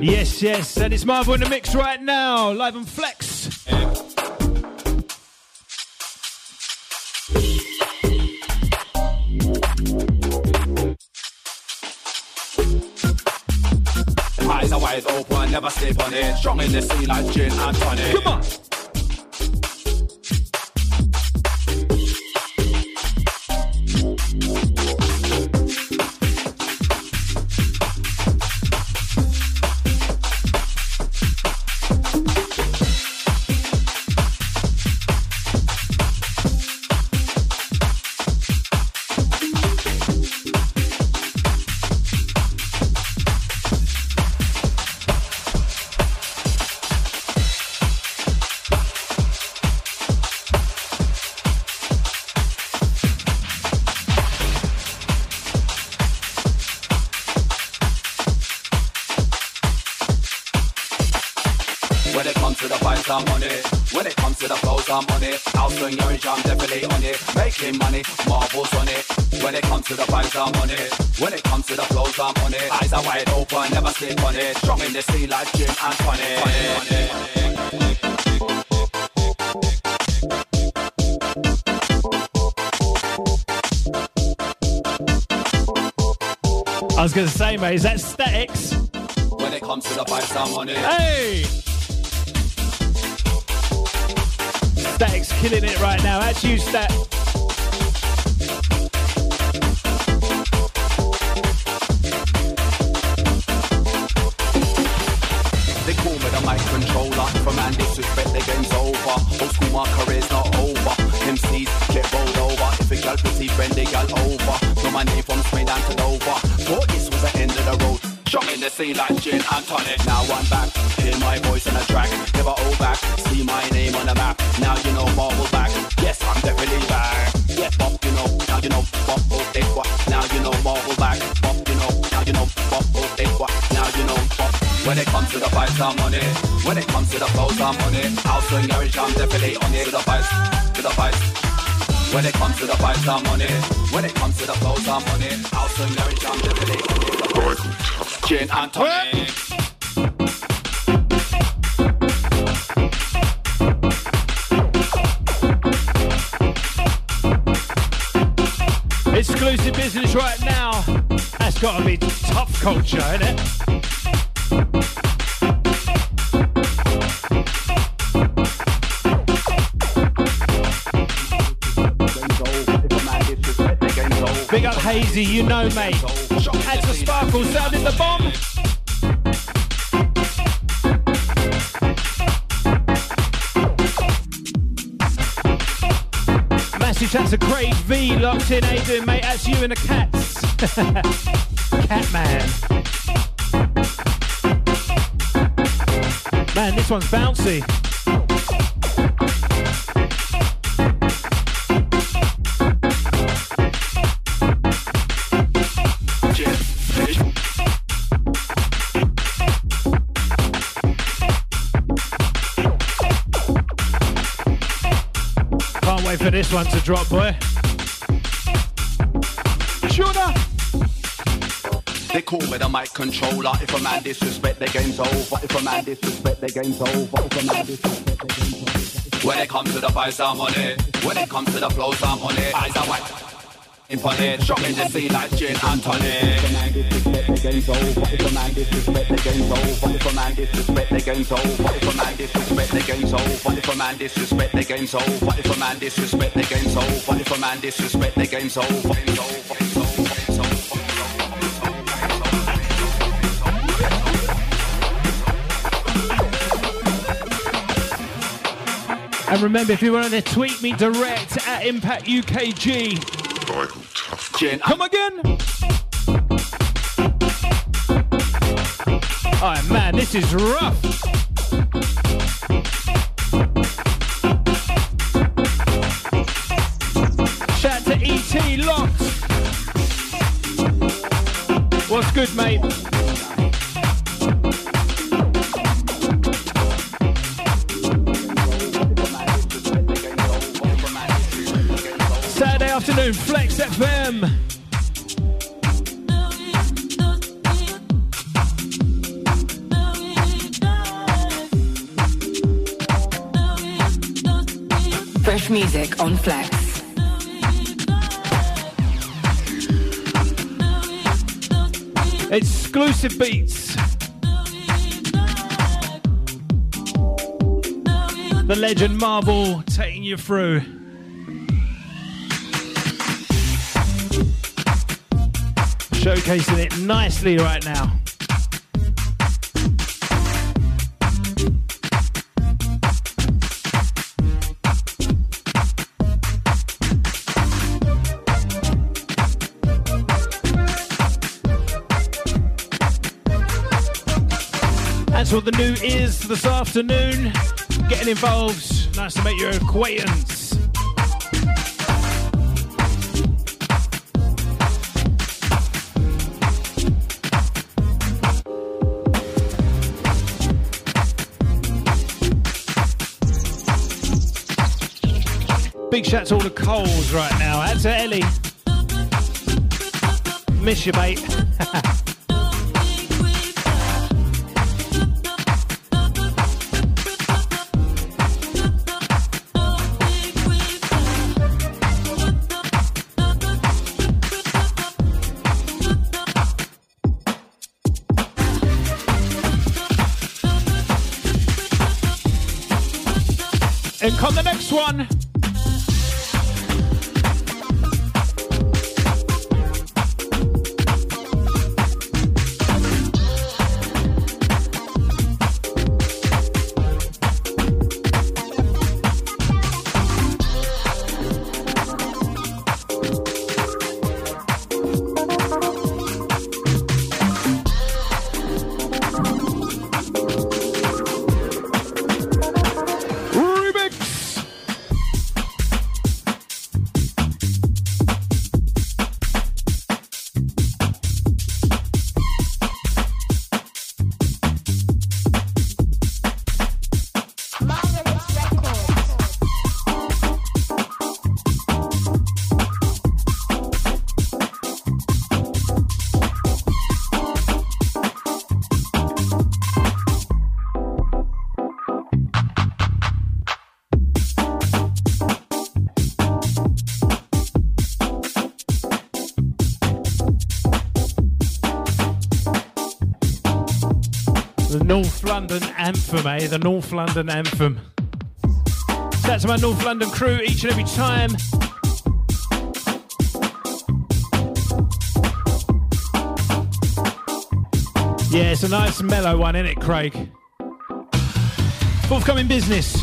Yes, yes, and it's Marvel in the mix right now, live on Flex. Eyes are wide open, never sleep on it. Strong in the sea like gin and tonic. Come on. I'm on it. House and garage, I'm definitely on it. Making money, Marvel's on it. When it comes to the vibes, I'm on it. When it comes to the flows, I'm on it. Eyes are wide open, never sleep on it. Strong in the sea like gin and tonic. I was going to say, mate, is that Statics? When it comes to the vibes, I'm on it. Hey! Static's killing it right now. That's you, Stat. They call me the mic controller. If a man disrespect, the game's over. Old school, my career's not over. MCs get rolled over. If a gal pretty friend, they gal over. Know my name from Spain down to Dover. Thought this was the end of the road. Shot in the sea like gin and tonic. Now I'm back. Hear my voice on a track. Never hold back. See my name on a map. Now you know Marvel back. Yes, I'm definitely back. Yeah, bop, you know. Now you know. Bop, oh, they what? Now you know Marvel back. Bop, you know. Now you know. Bop, oh, they what? Now you know. Bop. When it comes to the vibes, I'm on it. When it comes to the flows, I'm on it. House and garage, I'm definitely on it. To the vibes. To the vibes. When it comes to the vibes, I'm on it. When it comes to the flows, I'm on it. House and garage, I'm definitely on it. Gin and tonic. Exclusive business right now. That's got to be tough culture, isn't it? Big up Hazy, you know, mate. Add to Sparkle, sounding the bomb. Massive chance of Craig V locked in. How you doing, mate? That's you and the cats. Catman. Man, this one's bouncy. Can't wait for this one to drop, boy. They call me the mic controller. If a man disrespect, their game's over. If a man disrespect, their game's over. If a man disrespect, their game's over. When it comes to the price, I'm on it. When it comes to the flows, I'm on it. Eyes are white. In for it, dropping the sea like Gin and Tonic. If a man disrespect, their game's over. If a man disrespect, their game's over. If a man disrespect, their game's over. If a man disrespect, their game's over. If a man disrespect, their game's over. If a man disrespect, their game's over. If a man disrespect, their game's over. And remember, if you want to tweet me direct at ImpactUKG. Michael Tuff. Come again. Oh, right, man, this is rough. Shout out to ET Locks. What's good, mate? Afternoon, Flex FM. Fresh music on Flex. Exclusive beats. The legend Marvel taking you through. Showcasing it nicely right now. That's what the new is this afternoon. Getting involved. Nice to make your acquaintance. Big shout out to all the Coles right now. Out to Ellie. Miss you, mate. And come the next one. North London anthem, eh? The North London anthem. Shout to my North London crew each and every time. Yeah, it's a nice mellow one, isn't it, Craig? Forthcoming business.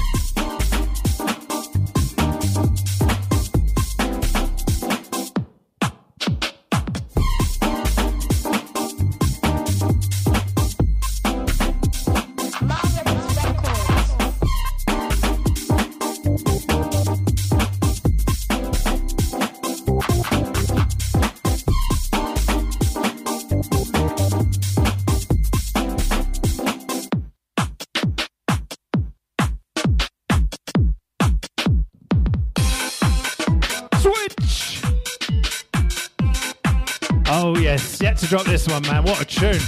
Yes, yet to drop this one, man. What a tune.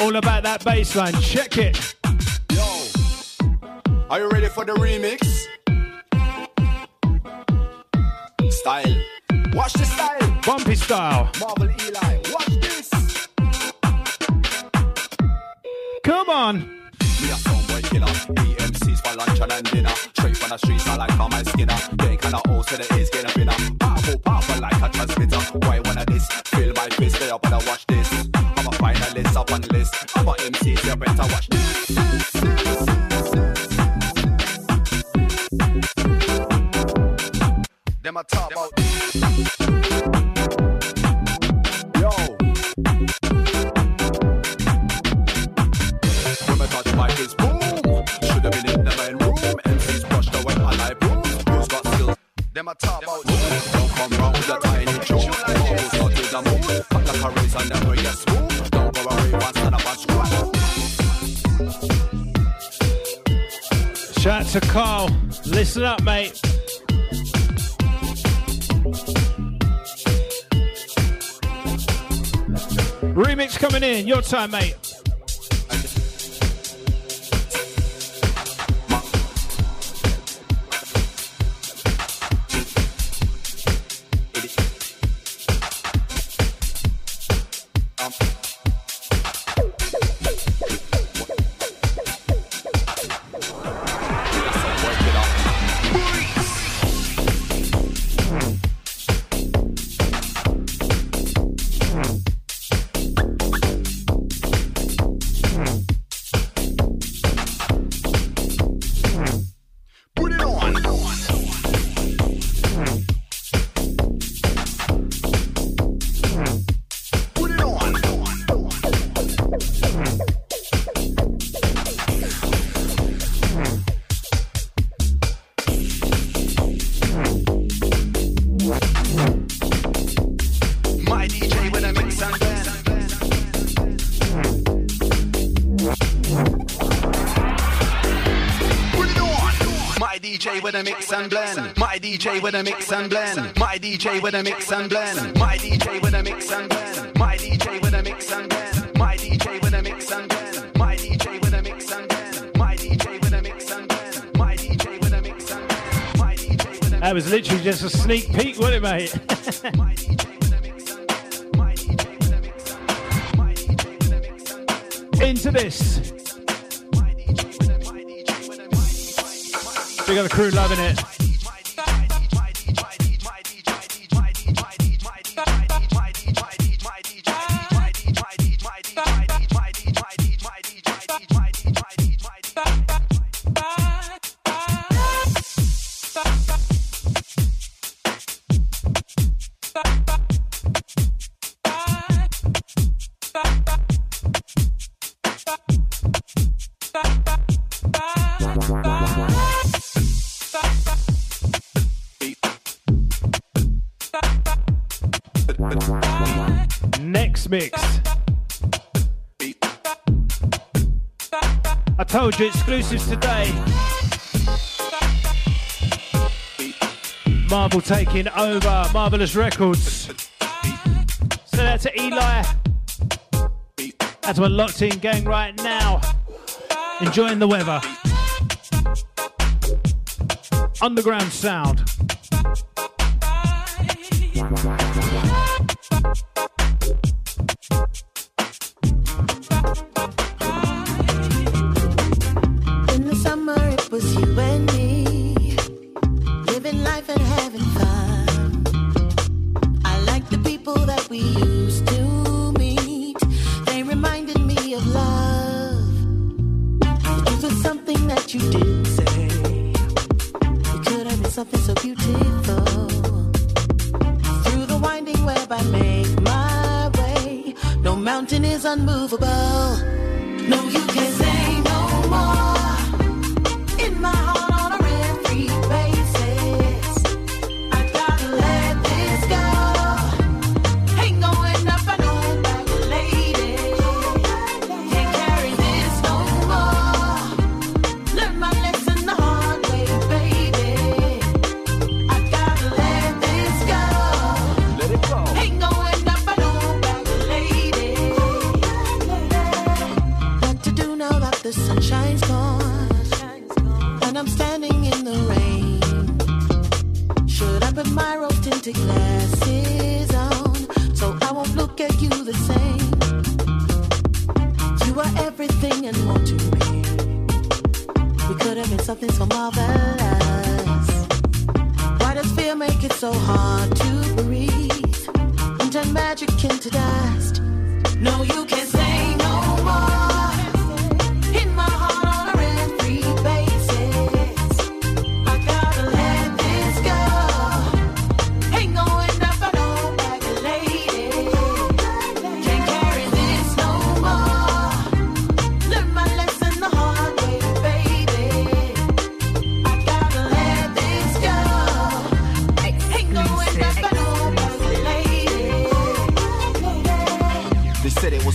All about that bass line. Check it. Yo, are you ready for the remix? Style. Watch the style. Bumpy style. Marvel Eli. Watch this. Come on. EMCs for lunch and dinner. Straight from the streets, I like how my skinner. They kinda old, so there is gonna be a powerful, powerful like a transmitter. Why wanna this? Feel my face, they all better watch this. I'm a finalist, up on the list. I'm a MC, so better watch this. Them I talk about. Yo. When I touch my face, boom. Them in the main room, MCs brushed away my life rules. Who's got skills? Them a talk about rules. Don't come round with a tiny joke. Always got to the moon. But the careers are never yet smooth. Don't go away once and I'm a scratch. Shout to Carl. Listen up, mate. Remix coming in. Your time, mate. My DJ with a mix and blend. My DJ with a mix and blend. My DJ with a mix and blend. My DJ with a mix and blend. My DJ with a mix and blend. My DJ with a mix and blend. My DJ with a mix and blend. My DJ with a mix and blend. My DJ with a mix and blend. That was literally just a sneak peek, wasn't it, mate? Into this. Big up the crew loving it. Exclusives today. Marvel taking over Marvelous Records. So that's to Eli. That's my locked in gang right now. Enjoying the weather. Underground sound. could have been something so marvelous. Why does fear make it so hard to breathe and turn magic into dust? No, you can't say no more. In my heart.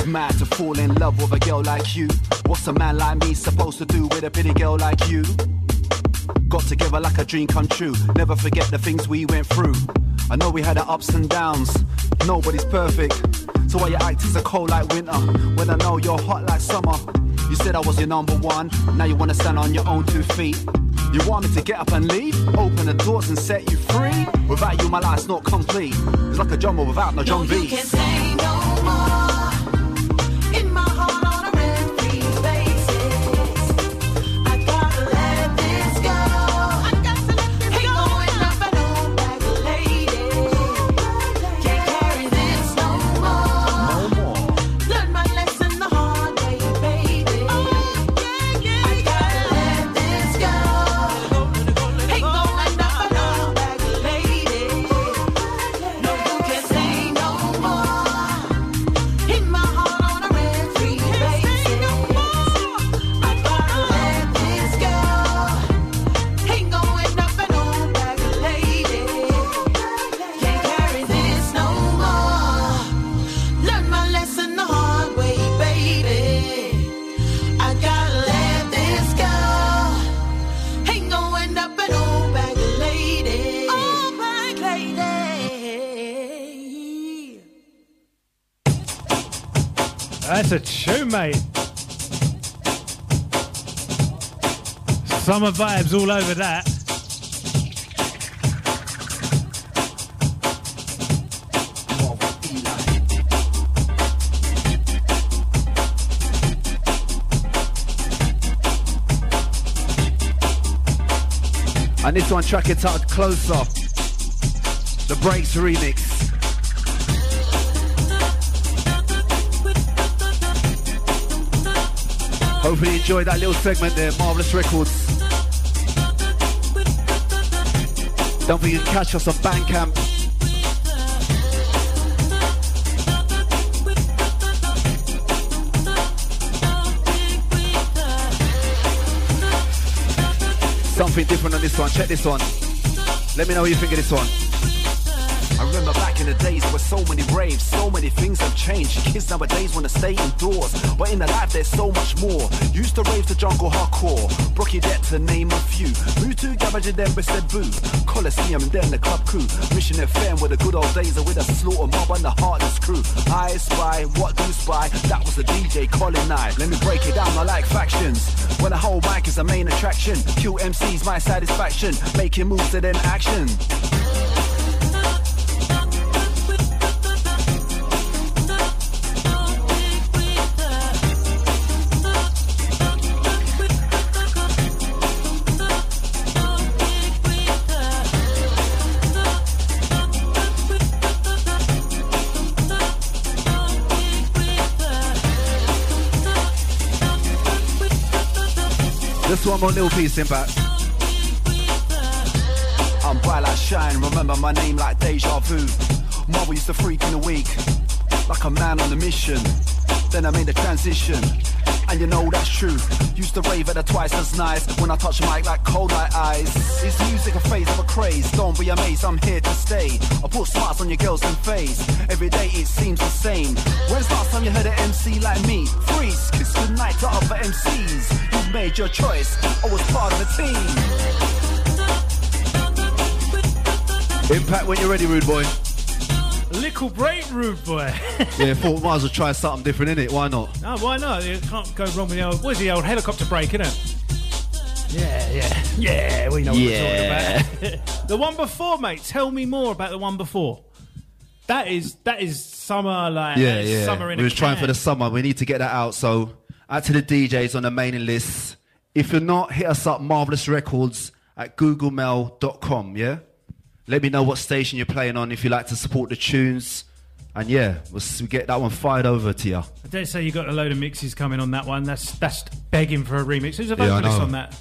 Mad to fall in love with a girl like you. What's a man like me supposed to do with a pretty girl like you? Got together like a dream come true. Never forget the things we went through. I know we had our ups and downs. Nobody's perfect. So why your act is so cold like winter when I know you're hot like summer? You said I was your number one. Now you wanna stand on your own 2 feet. You wanted to get up and leave, open the doors and set you free. Without you my life's not complete. It's like a jungle without no John B. No, you can't say no more. That's a tune, mate. Summer vibes all over that. And this one, track it out closer. The Breaks remix. Hopefully you enjoyed that little segment there, Marvelous Records. Don't forget to catch us on Bandcamp. Something different on this one, check this one. Let me know what you think of this one. I remember back in the days there were so many raves, so many things have changed. Kids nowadays wanna stay indoors, but in the life there's so much more. Used to rave to jungle hardcore, Brocky Depp to name a few. Move to Garage and then with said boo, Coliseum and then the club crew. Mission FM with the good old days and with a slaughter mob and the heartless crew. I spy, what do spy? That was the DJ Colin Nye. Let me break it down, I like factions. When a whole mic is the main attraction, QMC's my satisfaction, making moves to then action. Just one more little piece in back. I'm bright like shine, remember my name like deja vu. Marvel used to freak in a week, like a man on a mission. Then I made the transition, and you know that's true. Used to rave at her twice as nice, when I touch mic like cold light eyes. Is music a phase of a craze? Don't be amazed, I'm here to stay. I put smiles on your girls and face. Every day it seems the same. When's last time you heard an MC like me? Freeze, kiss goodnight to other MCs. Made your choice, I was part of the team. Impact, when you're ready, rude boy. Little break, rude boy. Yeah, thought might as well try something different, innit? Why not? No, why not? You can't go wrong with the old, what's the old helicopter break, innit? Yeah, we know what we're talking about. The one before, mate, tell me more about the one before. That is summer, like, summer in a can. We were trying for the summer, we need to get that out, so... Out to the DJs on the mailing list, If you're not, hit us up, marvelousrecords@googlemail.com, yeah? Let me know what station you're playing on if you like to support the tunes. And yeah, we'll get that one fired over to you. I dare say you got a load of mixes coming on that one. That's begging for a remix. Who's the vocalist on that?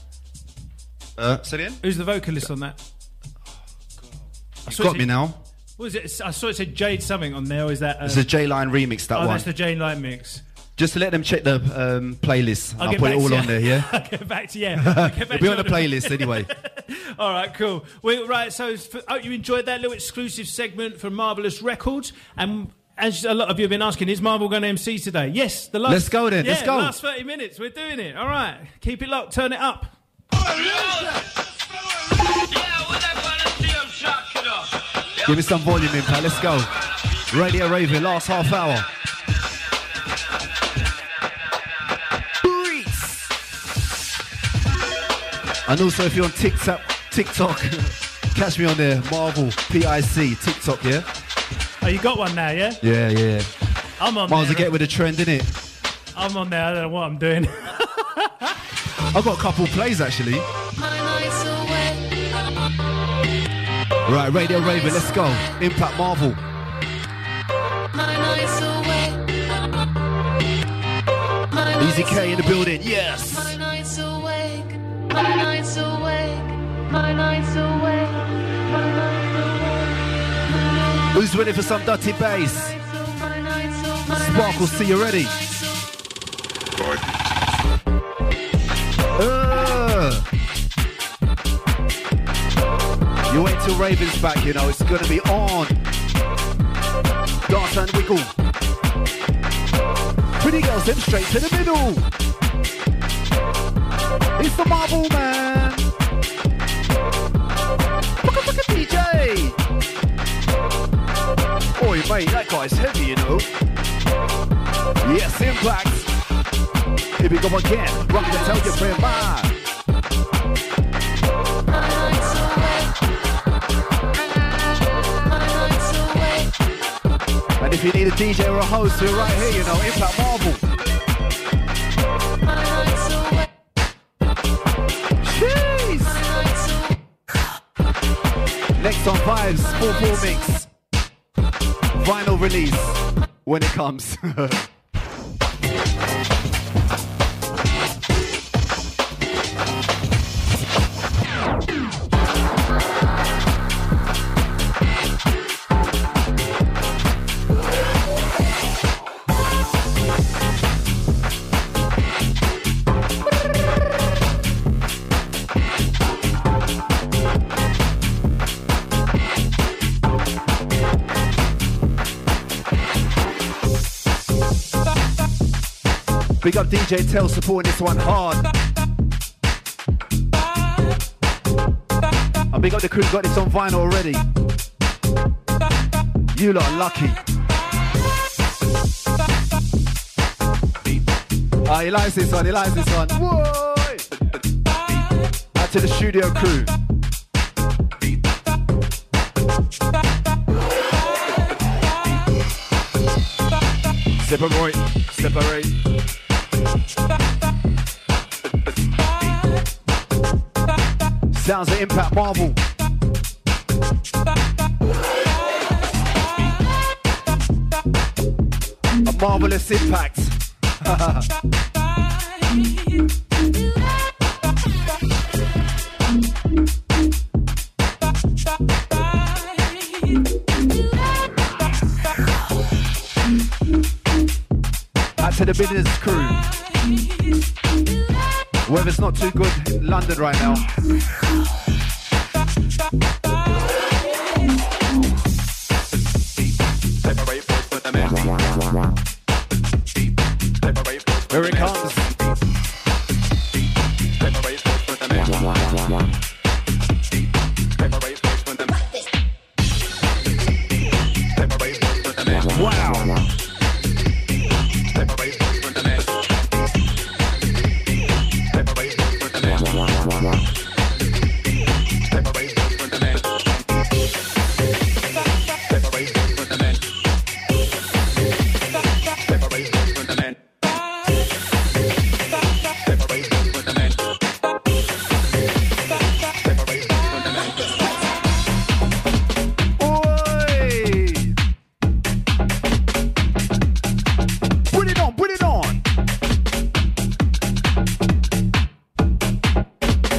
Say again? Who's the vocalist on that? Oh, God. You've got me now. What is it? I saw it said Jade something on there. Or is that? It's a J-Line remix, that one. Oh, that's the J-Line mix. Just to let them check the playlist. I'll put it all on there, yeah? I'll get back to you. It'll be on the playlist anyway. All right, cool. Right, so hope you enjoyed that little exclusive segment from Marvelous Records. And as a lot of you have been asking, is Marvel going to MC today? Yes, the last... Let's go then, yeah, let's go. Last 30 minutes, we're doing it. All right, keep it locked, turn it up. Give me some volume in, pal, let's go. Radio Raven, last half hour. And also, if you're on TikTok, catch me on there, Marvel PIC, TikTok, yeah? Oh, you got one now, yeah? Yeah, yeah. I'm on there. Might as well get with the trend, innit? I'm on there, I don't know what I'm doing. I've got a couple plays, actually. Right, Radio Raven, let's go. Impact Marvel. Easy K in the building, yes! My night's awake, my night's awake, my night's awake. Who's ready for some dirty bass? Sparkle, see you ready? You wait till Raven's back, you know, it's gonna be on. Dance and wiggle. Pretty girls, them straight to the middle. It's the Marvel Man. Look at DJ. Oi, mate, that guy's heavy, you know. Yes, Impact. Here we go again. Rocket to tell your friend bye. And if you need a DJ or a host, we're right here, you know. Impact Marvel. Next on Vibes, 4-4 mix. Vinyl release when it comes. Big up DJ Tell supporting this one hard. And big up the crew got this on vinyl already. You lot are lucky. Ah, he likes this one, he likes this one. Whoa! Out to the studio crew. Separate, separate. Sounds of Impact Marvel. A marvelous impact. Out to the business crew. Weather's not too good in London right now. Here it comes. Wow.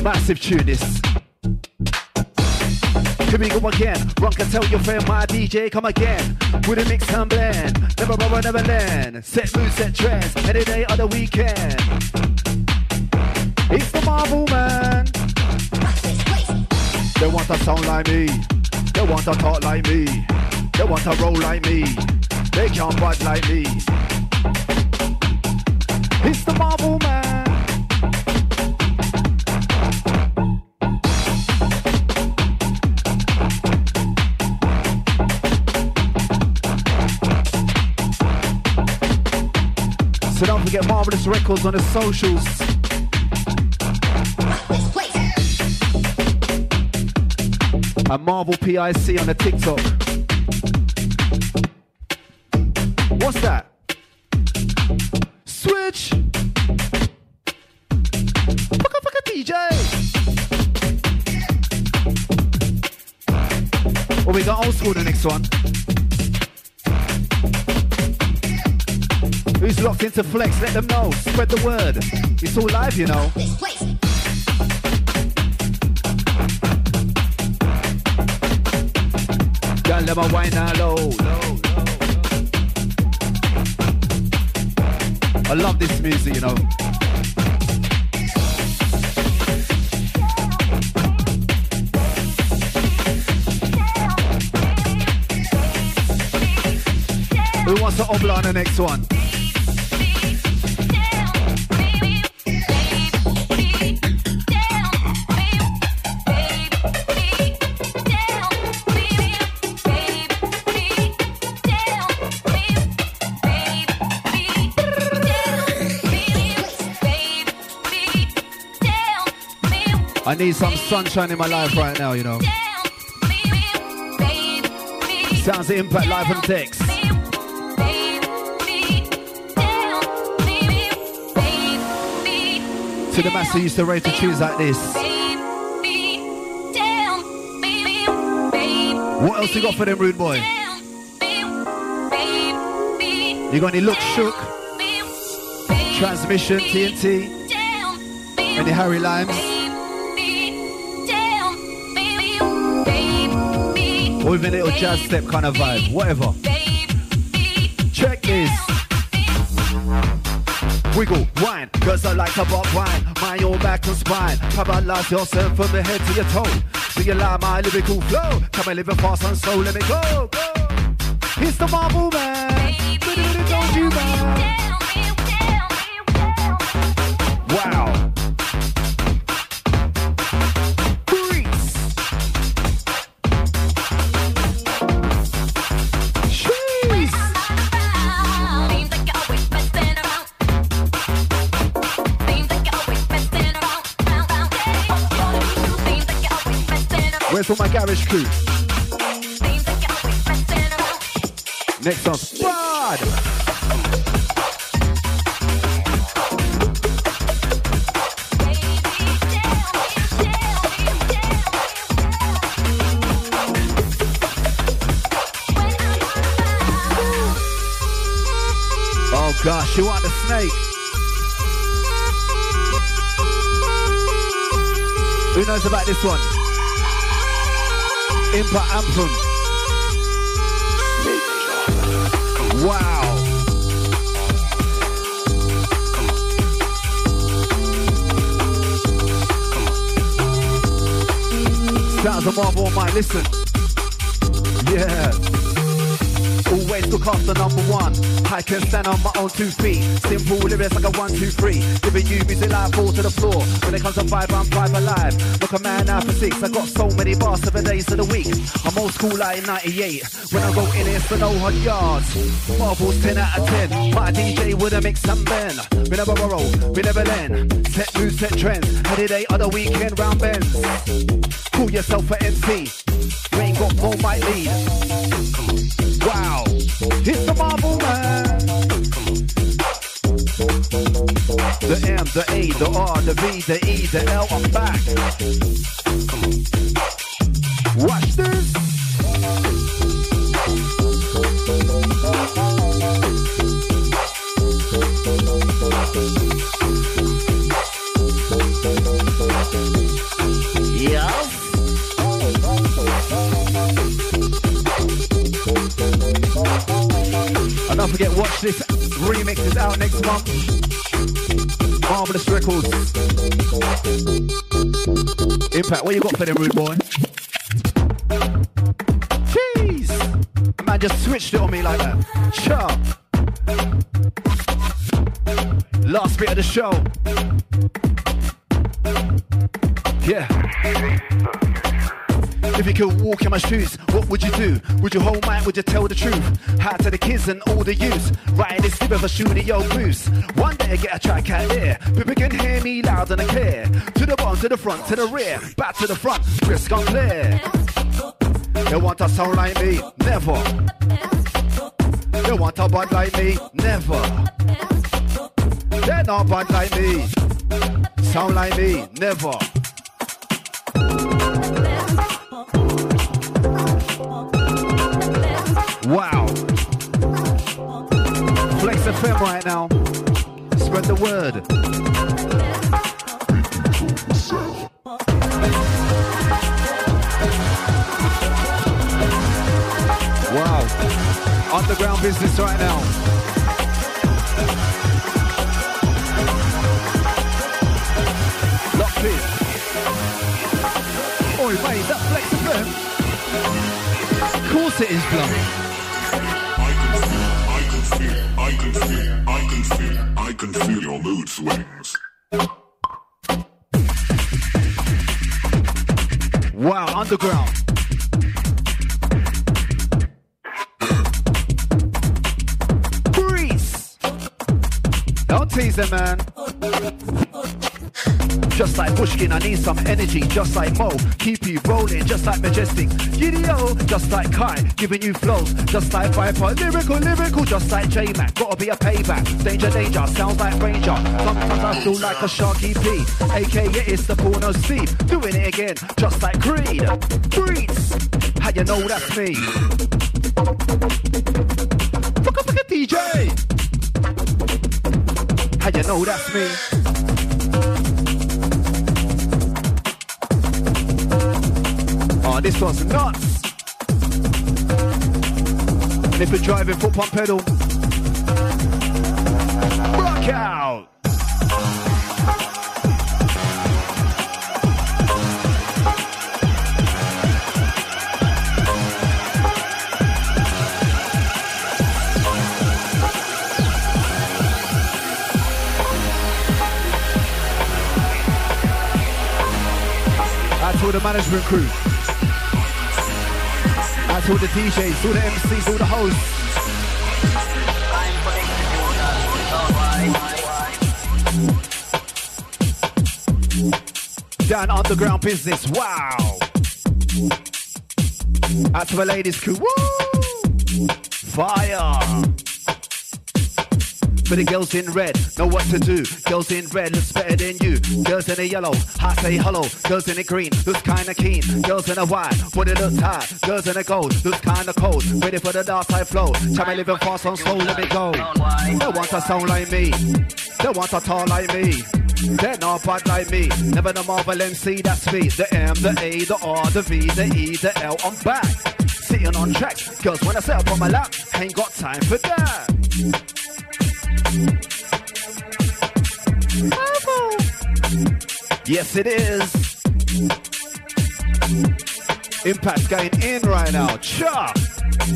Massive tune this. Here we go again. Rock and tell your friend, my DJ, come again. With a mix and blend. Never borrow, never lend. Set mood, set trends. Any day of the weekend. It's the Marvel Man. They want to sound like me. They want to talk like me. They want to roll like me. They can't ride like me. It's the Marvel Man. So don't forget Marvelous Records on the socials. And Marvel PIC on the TikTok. What's that? Switch! Fucka fucka DJ! Well, we got old school the next one. Who's locked into Flex? Let them know. Spread the word. It's all live, you know. Gotta let my wine now low. I love this music, you know. Who wants to obla on the next one? I need some sunshine in my life right now, you know. Sounds of Impact live on Dex. To the master used to rate to tunes like this. What else you got for them, rude boy? You got any Look Shook? Transmission, TNT? Any Harry Limes? With a little jazz step kind of vibe, whatever. Check this. Wiggle, whine, cause I like to bop wine. Mind your back and spine. Paralyze yourself from the head to your toe. Do you like my lyrical flow? Come and live it fast and slow, let me go, go. It's the Marvel Man. Don't you man. Wow. For my garage crew. Next on Squad. Oh gosh, you want the snake? Who knows about this one? Impact Anthem. Wow. Sounds a Marvel on my listen. Yeah. Always look after number one. I can stand on my own 2 feet. Simple lyrics like a 1, 2, 3. Giving you music like 4 to the floor. When it comes to 5, I'm 5 alive. Look a man out for 6. I got so many bars 7 days of the week. I'm old school like in 98. When I go in, it's the no hot yards. Marvel's 10 out of 10. My DJ with a mix and bend. We never borrow, we never lend. Set moves, set trends. Any day of the weekend, round bends. Call yourself an MC. We ain't got more might lead. Wow. It's the Marvel Man. The M, the A, the R, the V, the E, the L, I'm back. Watch this. remix is out next month. Marvelous Records. Impact, what you got for them, rude boy? Jeez! Man just switched it on me like that. Chop! Last bit of the show. Yeah. If you could walk in my shoes, what would you do? Would you hold mine? Would you tell the truth? Hi to the kids and all the youths. Right this slip of a studio booth. One day I get a track out there. People can hear me loud and clear. To the bottom, to the front, to the rear. Back to the front, brisk and clear. They want a sound like me, never. They want a band like me, never. They're not band like me. Sound like me, never. Wow. Flex FM right now. Spread the word. Wow. Underground business right now. Locked in. Oi, mate, that Flex FM. Of course it is, blood. I can feel your mood swings. Wow, underground. Breeze. Don't tease them, man. Just like Pushkin, I need some energy. Just like Mo, keep you rolling. Just like Majestic, GDO. Just like Kai, giving you flows. Just like Viper, lyrical. Just like J-Mac, gotta be a payback. Danger, sounds like Ranger. Sometimes I feel like a Sharky P, AKA it's the porno C. Doing it again, just like Creed. Breeze, how you know that's me? Fuck a DJ. How you know that's me? Oh, this one's nuts. And if you're driving, foot pump pedal. Rock out. That's all the management crew. All the DJs, all the MCs, all the hosts. Down underground business, wow. Out to the ladies crew, woo! Fire! For the girls in red, know what to do. Girls in red, looks better than you. Girls in the yellow, I say hello. Girls in the green, looks kinda keen. Girls in the white, but it looks hot. Girls in the gold, looks kinda cold. Ready for the dark side flow. Time I living fast on slow, let me go. They want a sound like me. They want a tall like me. They're not bad like me. Never the Marvel MC, that's me. The M, the A, the R, the V, the E, the L, I'm back. Sitting on track, girls when I set up on my lap. Ain't got time for that. Yes, it is. Impact's going in right now. Chop.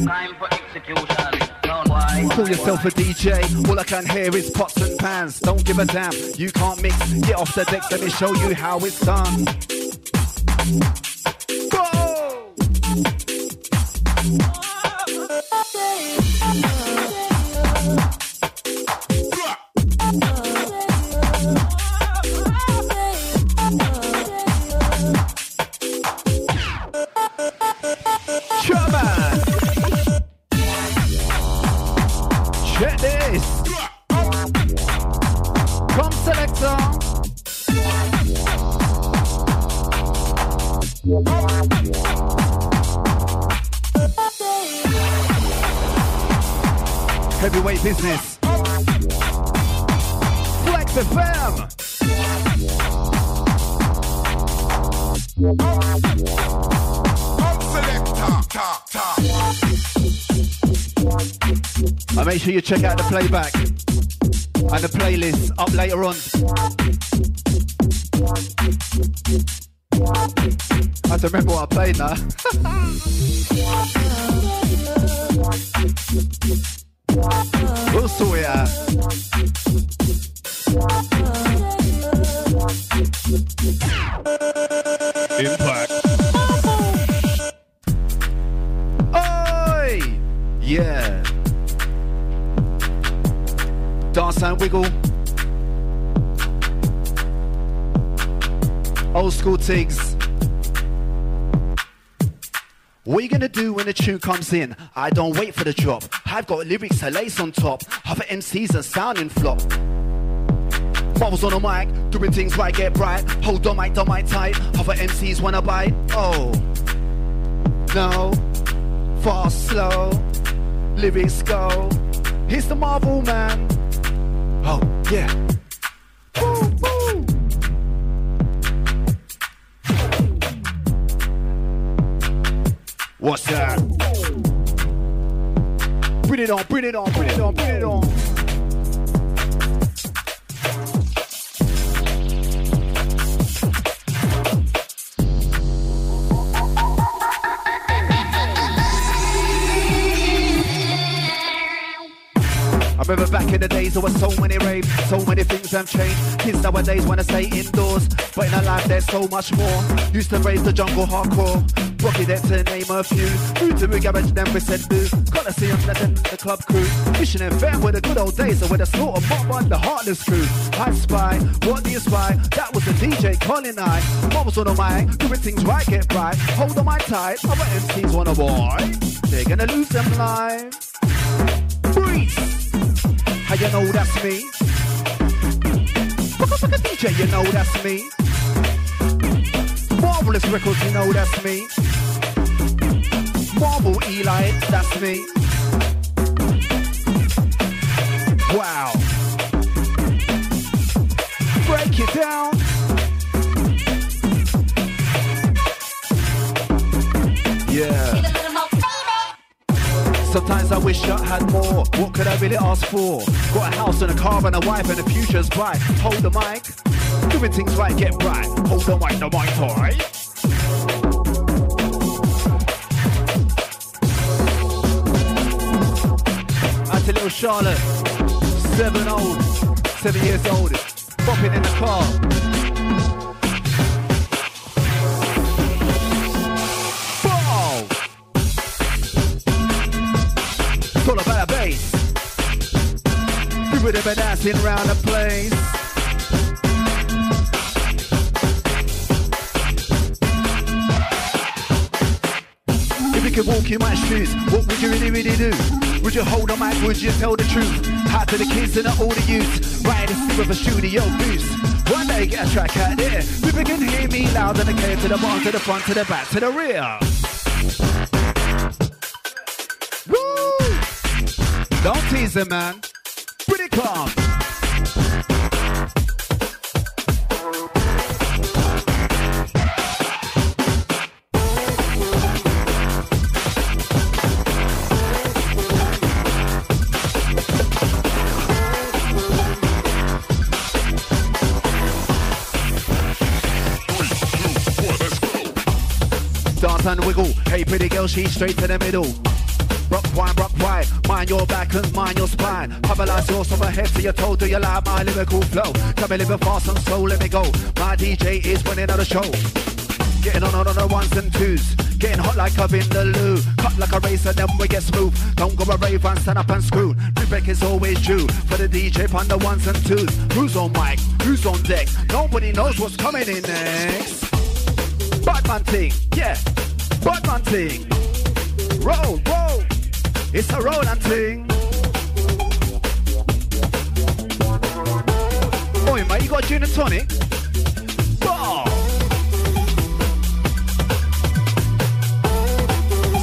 Time for execution. Call yourself a DJ. All I can hear is pots and pans. Don't give a damn. You can't mix. Get off the decks. Let me show you how it's done. Heavyweight business. Flex FM. And make sure you check out the playback. and the playlist up later on. I have to remember what I played now. We'll sort it out. Impact. Yeah. Dance and wiggle. Old school tigs. What are you gonna do when the tune comes in? I don't wait for the drop. I've got lyrics to lace on top. Other MCs are sounding flop. Bubbles on the mic, doing things right, get bright. Hold on, mic, don't mic tight. Other MCs wanna bite. Oh, no. Fast, slow. Lyrics go. Here's the Marvel man. Oh yeah. Woo, woo. What's that? Bring it on, bring it on, bring it on, bring it on. I remember back in the days there were so many raves, so many things have changed. Kids nowadays wanna stay indoors, but in our life there's so much more. Used to raise the jungle hardcore, Rocky that's to name a few. Food to the garage, then we said boo. Gotta see them, letting the club crew. Mission and fair were the good old days, and with a sort of mob on the heartless crew. I spy, what do you spy? That was the DJ calling I. Mom's on the mic, doing things right, get bright. Hold on my tight, other MCs wanna boy. They're gonna lose them lives. Breathe. How you know that's me? Fuck a DJ, you know that's me. Marvelous Records, you know that's me. Marvel Eli, that's me. Wow. Break it down. Yeah. Sometimes I wish I had more. What could I really ask for? Got a house and a car and a wife and the future's bright. Hold the mic. Doing things right, get right. Hold the mic, alright? That's a little Charlotte. 7 years old. Bopping in the car. Would have been dancing round the place. If you could walk in my shoes, what would you really, really do? Would you hold a mic? Would you tell the truth? How to the kids and all the youth? Right with a studio booth. One day get a track out there. People can hear me loud and I came to the bottom, to the front, to the back, to the rear. Woo! Don't tease them, man. Pretty calm. Dance and wiggle. Hey, pretty girl, she's straight to the middle. Rock wide, mind your back and mind your spine. Paralyze yours from a head to your toe. Do you like my lyrical flow? Come me living fast and slow, let me go. My DJ is winning on the show. Getting on the ones and twos. Getting hot like a vindaloo. Cut like a racer, then we get smooth. Don't go a rave and stand up and screw. Rebecca is always due for the DJ pun the ones and twos. Who's on mic? Who's on deck? Nobody knows what's coming in next. Batman thing, yeah. Batman thing. Roll, roll. It's a Roland thing. Oi, mate, you got Gin and Tonic? Boom!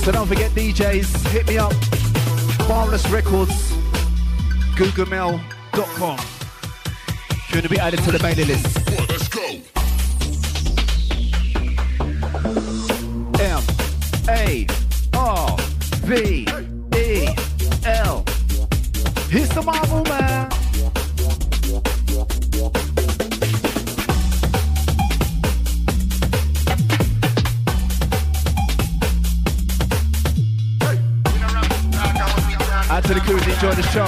So don't forget, DJs, hit me up. Marvelous Records, googlemail.com. You're going to be added to the mailing list. Boy, let's go. MARV. Here's the Marvel man. enjoy the show.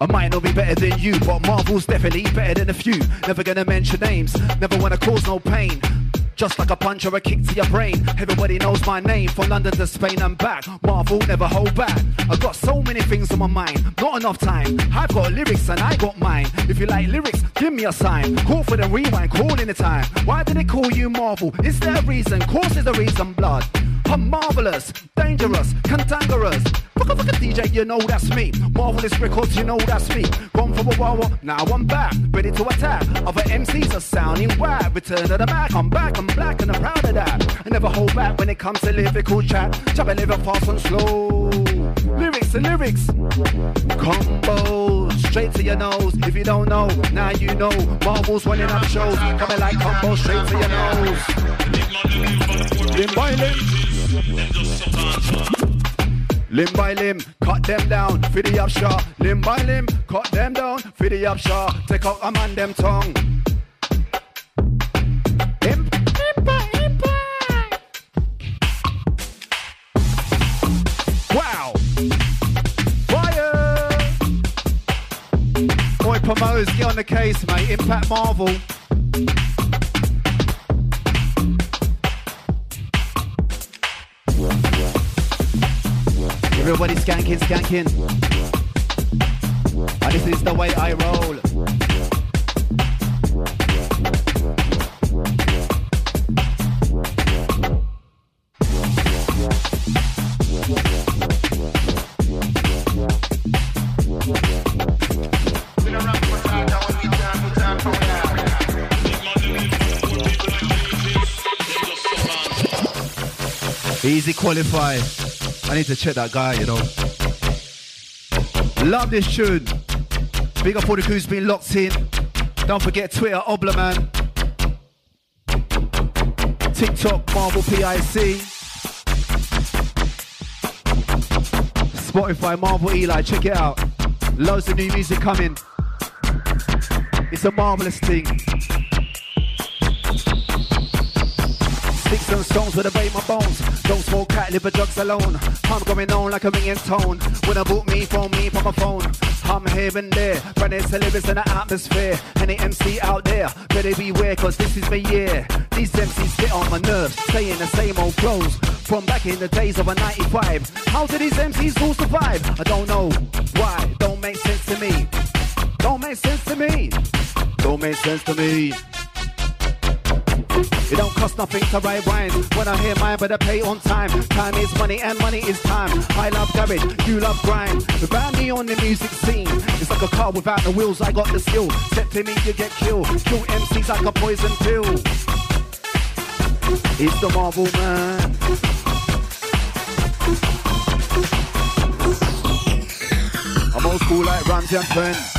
I might not be better than you, but Marvel's definitely better than a few. Never gonna mention names, never wanna cause no pain. Just like a punch or a kick to your brain. Everybody knows my name, from London to Spain I'm back. Marvel, never hold back. I've got so many things on my mind, not enough time. I've got lyrics and I got mine. If you like lyrics, give me a sign. Call for the rewind, call in the time. Why did they call you Marvel? Is there a reason? Course is the reason, blood. I'm marvelous, dangerous, cantankerous. Fuck a DJ, you know that's me. Marvelous Records, you know that's me. Gone for a while, now I'm back, ready to attack. Other MCs are sounding whack. Return of the Mac, I'm back, I'm black and I'm proud of that. I never hold back when it comes to lyrical chat. Chop it, live it fast and slow. Lyrics and lyrics, combo straight to your nose. If you don't know, now you know. Marvel's running up shows, coming like combo straight to your nose. Limb by limb. Limb by limb, cut them down, feed the upshot. Limb by limb, cut them down, feed the upshot. Take out a man them tongue. Impact. Wow. Fire. Boy promoters, get on the case, mate. Impact Marvel. Everybody skanking, skanking. And this is the way I roll. Easy qualify. I need to check that guy, you know. Love this tune. Big up all the crew's been locked in. Don't forget Twitter, Obloman. TikTok, Marvel PIC. Spotify, Marvel Eli. Check it out. Loads of new music coming. It's a marvelous thing. Sticks and stones will abate my bones. Don't smoke cat liver drugs alone. I'm going on like a ringing tone. When I book me from my phone. I'm here and there, running to lyrics in the atmosphere. Any MC out there, better beware, cause this is my year. These MCs get on my nerves, saying the same old clothes. From back in the days of a 95. How do these MCs all survive? I don't know why, don't make sense to me. Don't make sense to me. Don't make sense to me. It don't cost nothing to write wine. When I hear mine, but I pay on time. Time is money and money is time. I love garage, you love grind. Without me on the music scene, it's like a car without the wheels. I got the skill. Step to me, you get killed. Kill MCs like a poison pill. It's the Marvel Man. I'm old school like Ramsey and Friends.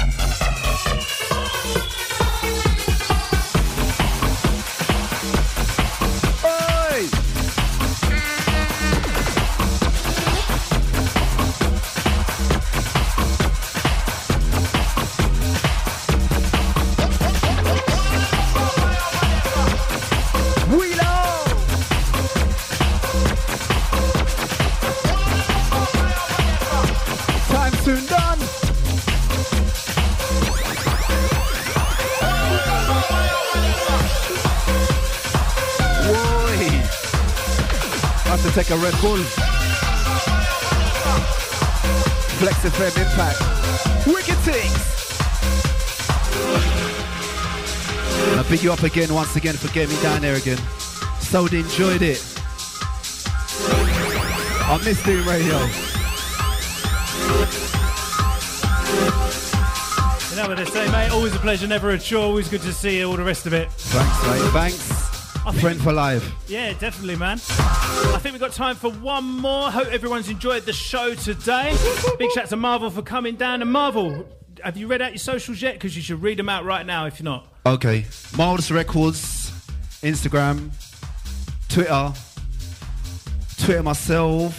Take a Red Bull. Flex FM Impact. Wicked things. I beat you up again, once again, for getting me down there again. So they enjoyed it. I miss doing radio. You know what they say, mate. Always a pleasure, never a chore. Always good to see you. All the rest of it. Thanks, mate. Thanks. Friend for life. Yeah, definitely, man. I think we've got time for one more. Hope everyone's enjoyed the show today. Big shout to Marvel for coming down. And Marvel, have you read out your socials yet? Because you should read them out right now if you're not. Okay. Marvelous Records, Instagram, Twitter myself,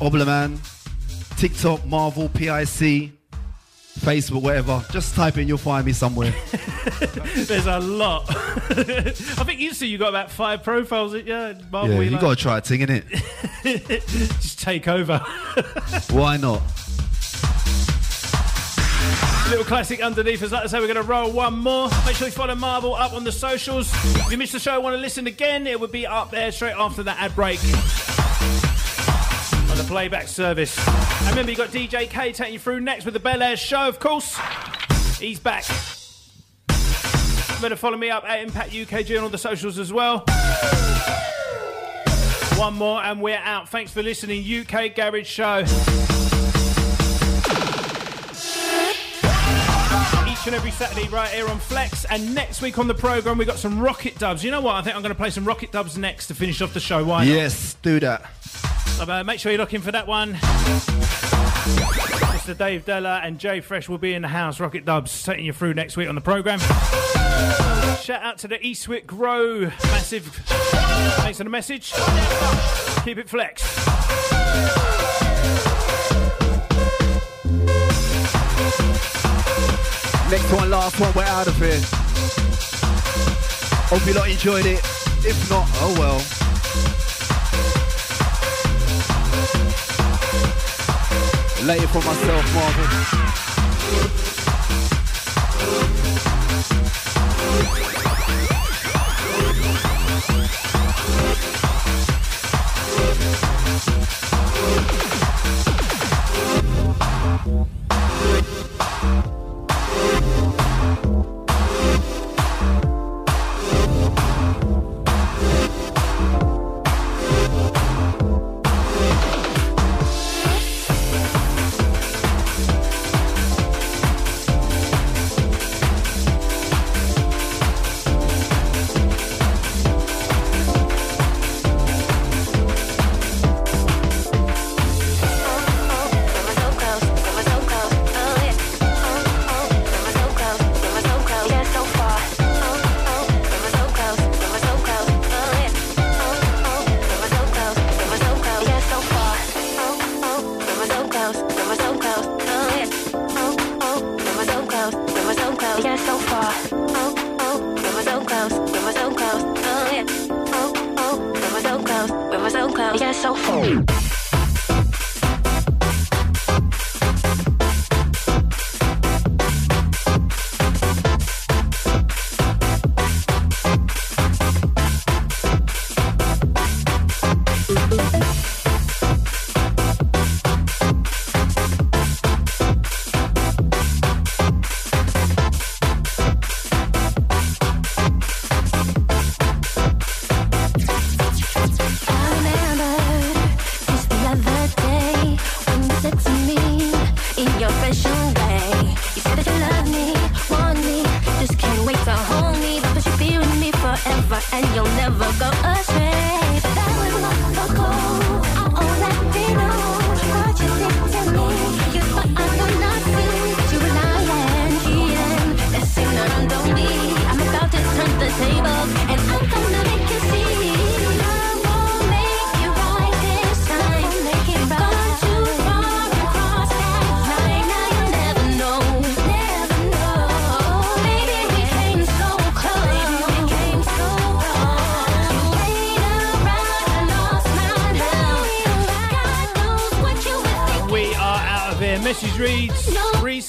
Obloman, TikTok, Marvel PIC, Facebook, whatever. Just type in, you'll find me somewhere. There's a lot. I think Insta, you got about 5 profiles. Yeah, Marvel, yeah, you got to try a thing, innit? Just take over. Why not? Little classic underneath us. Like I say, we're going to roll one more. Make sure you follow Marvel up on the socials. If you missed the show and want to listen again, it would be up there straight after that ad break. The playback service. And remember, you got DJ K taking you through next with the Bel Air show, of course. He's back. Better follow me up at Impact UKG on all the socials as well. One more and we're out. Thanks for listening, UK Garage Show. Each and every Saturday right here on Flex, and next week on the programme we got some Rocket Dubs. You know what? I think I'm going to play some Rocket Dubs next to finish off the show. Why not? Yes, do that. Make sure you're looking for that one. Mr. Dave Della and Jay Fresh will be in the house. Rocket Dubs taking you through next week on the programme. Shout out to the Eastwick Grow Massive. Thanks for the message. Keep it flexed. Next one, last one, we're out of here. Hope you lot enjoyed it. If not, oh well. Later for myself, Marvel.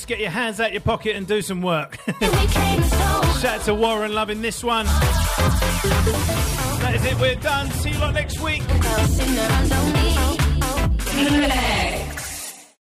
Get your hands out your pocket and do some work. Shout out to Warren loving this one. That is it, we're done. See you lot next week.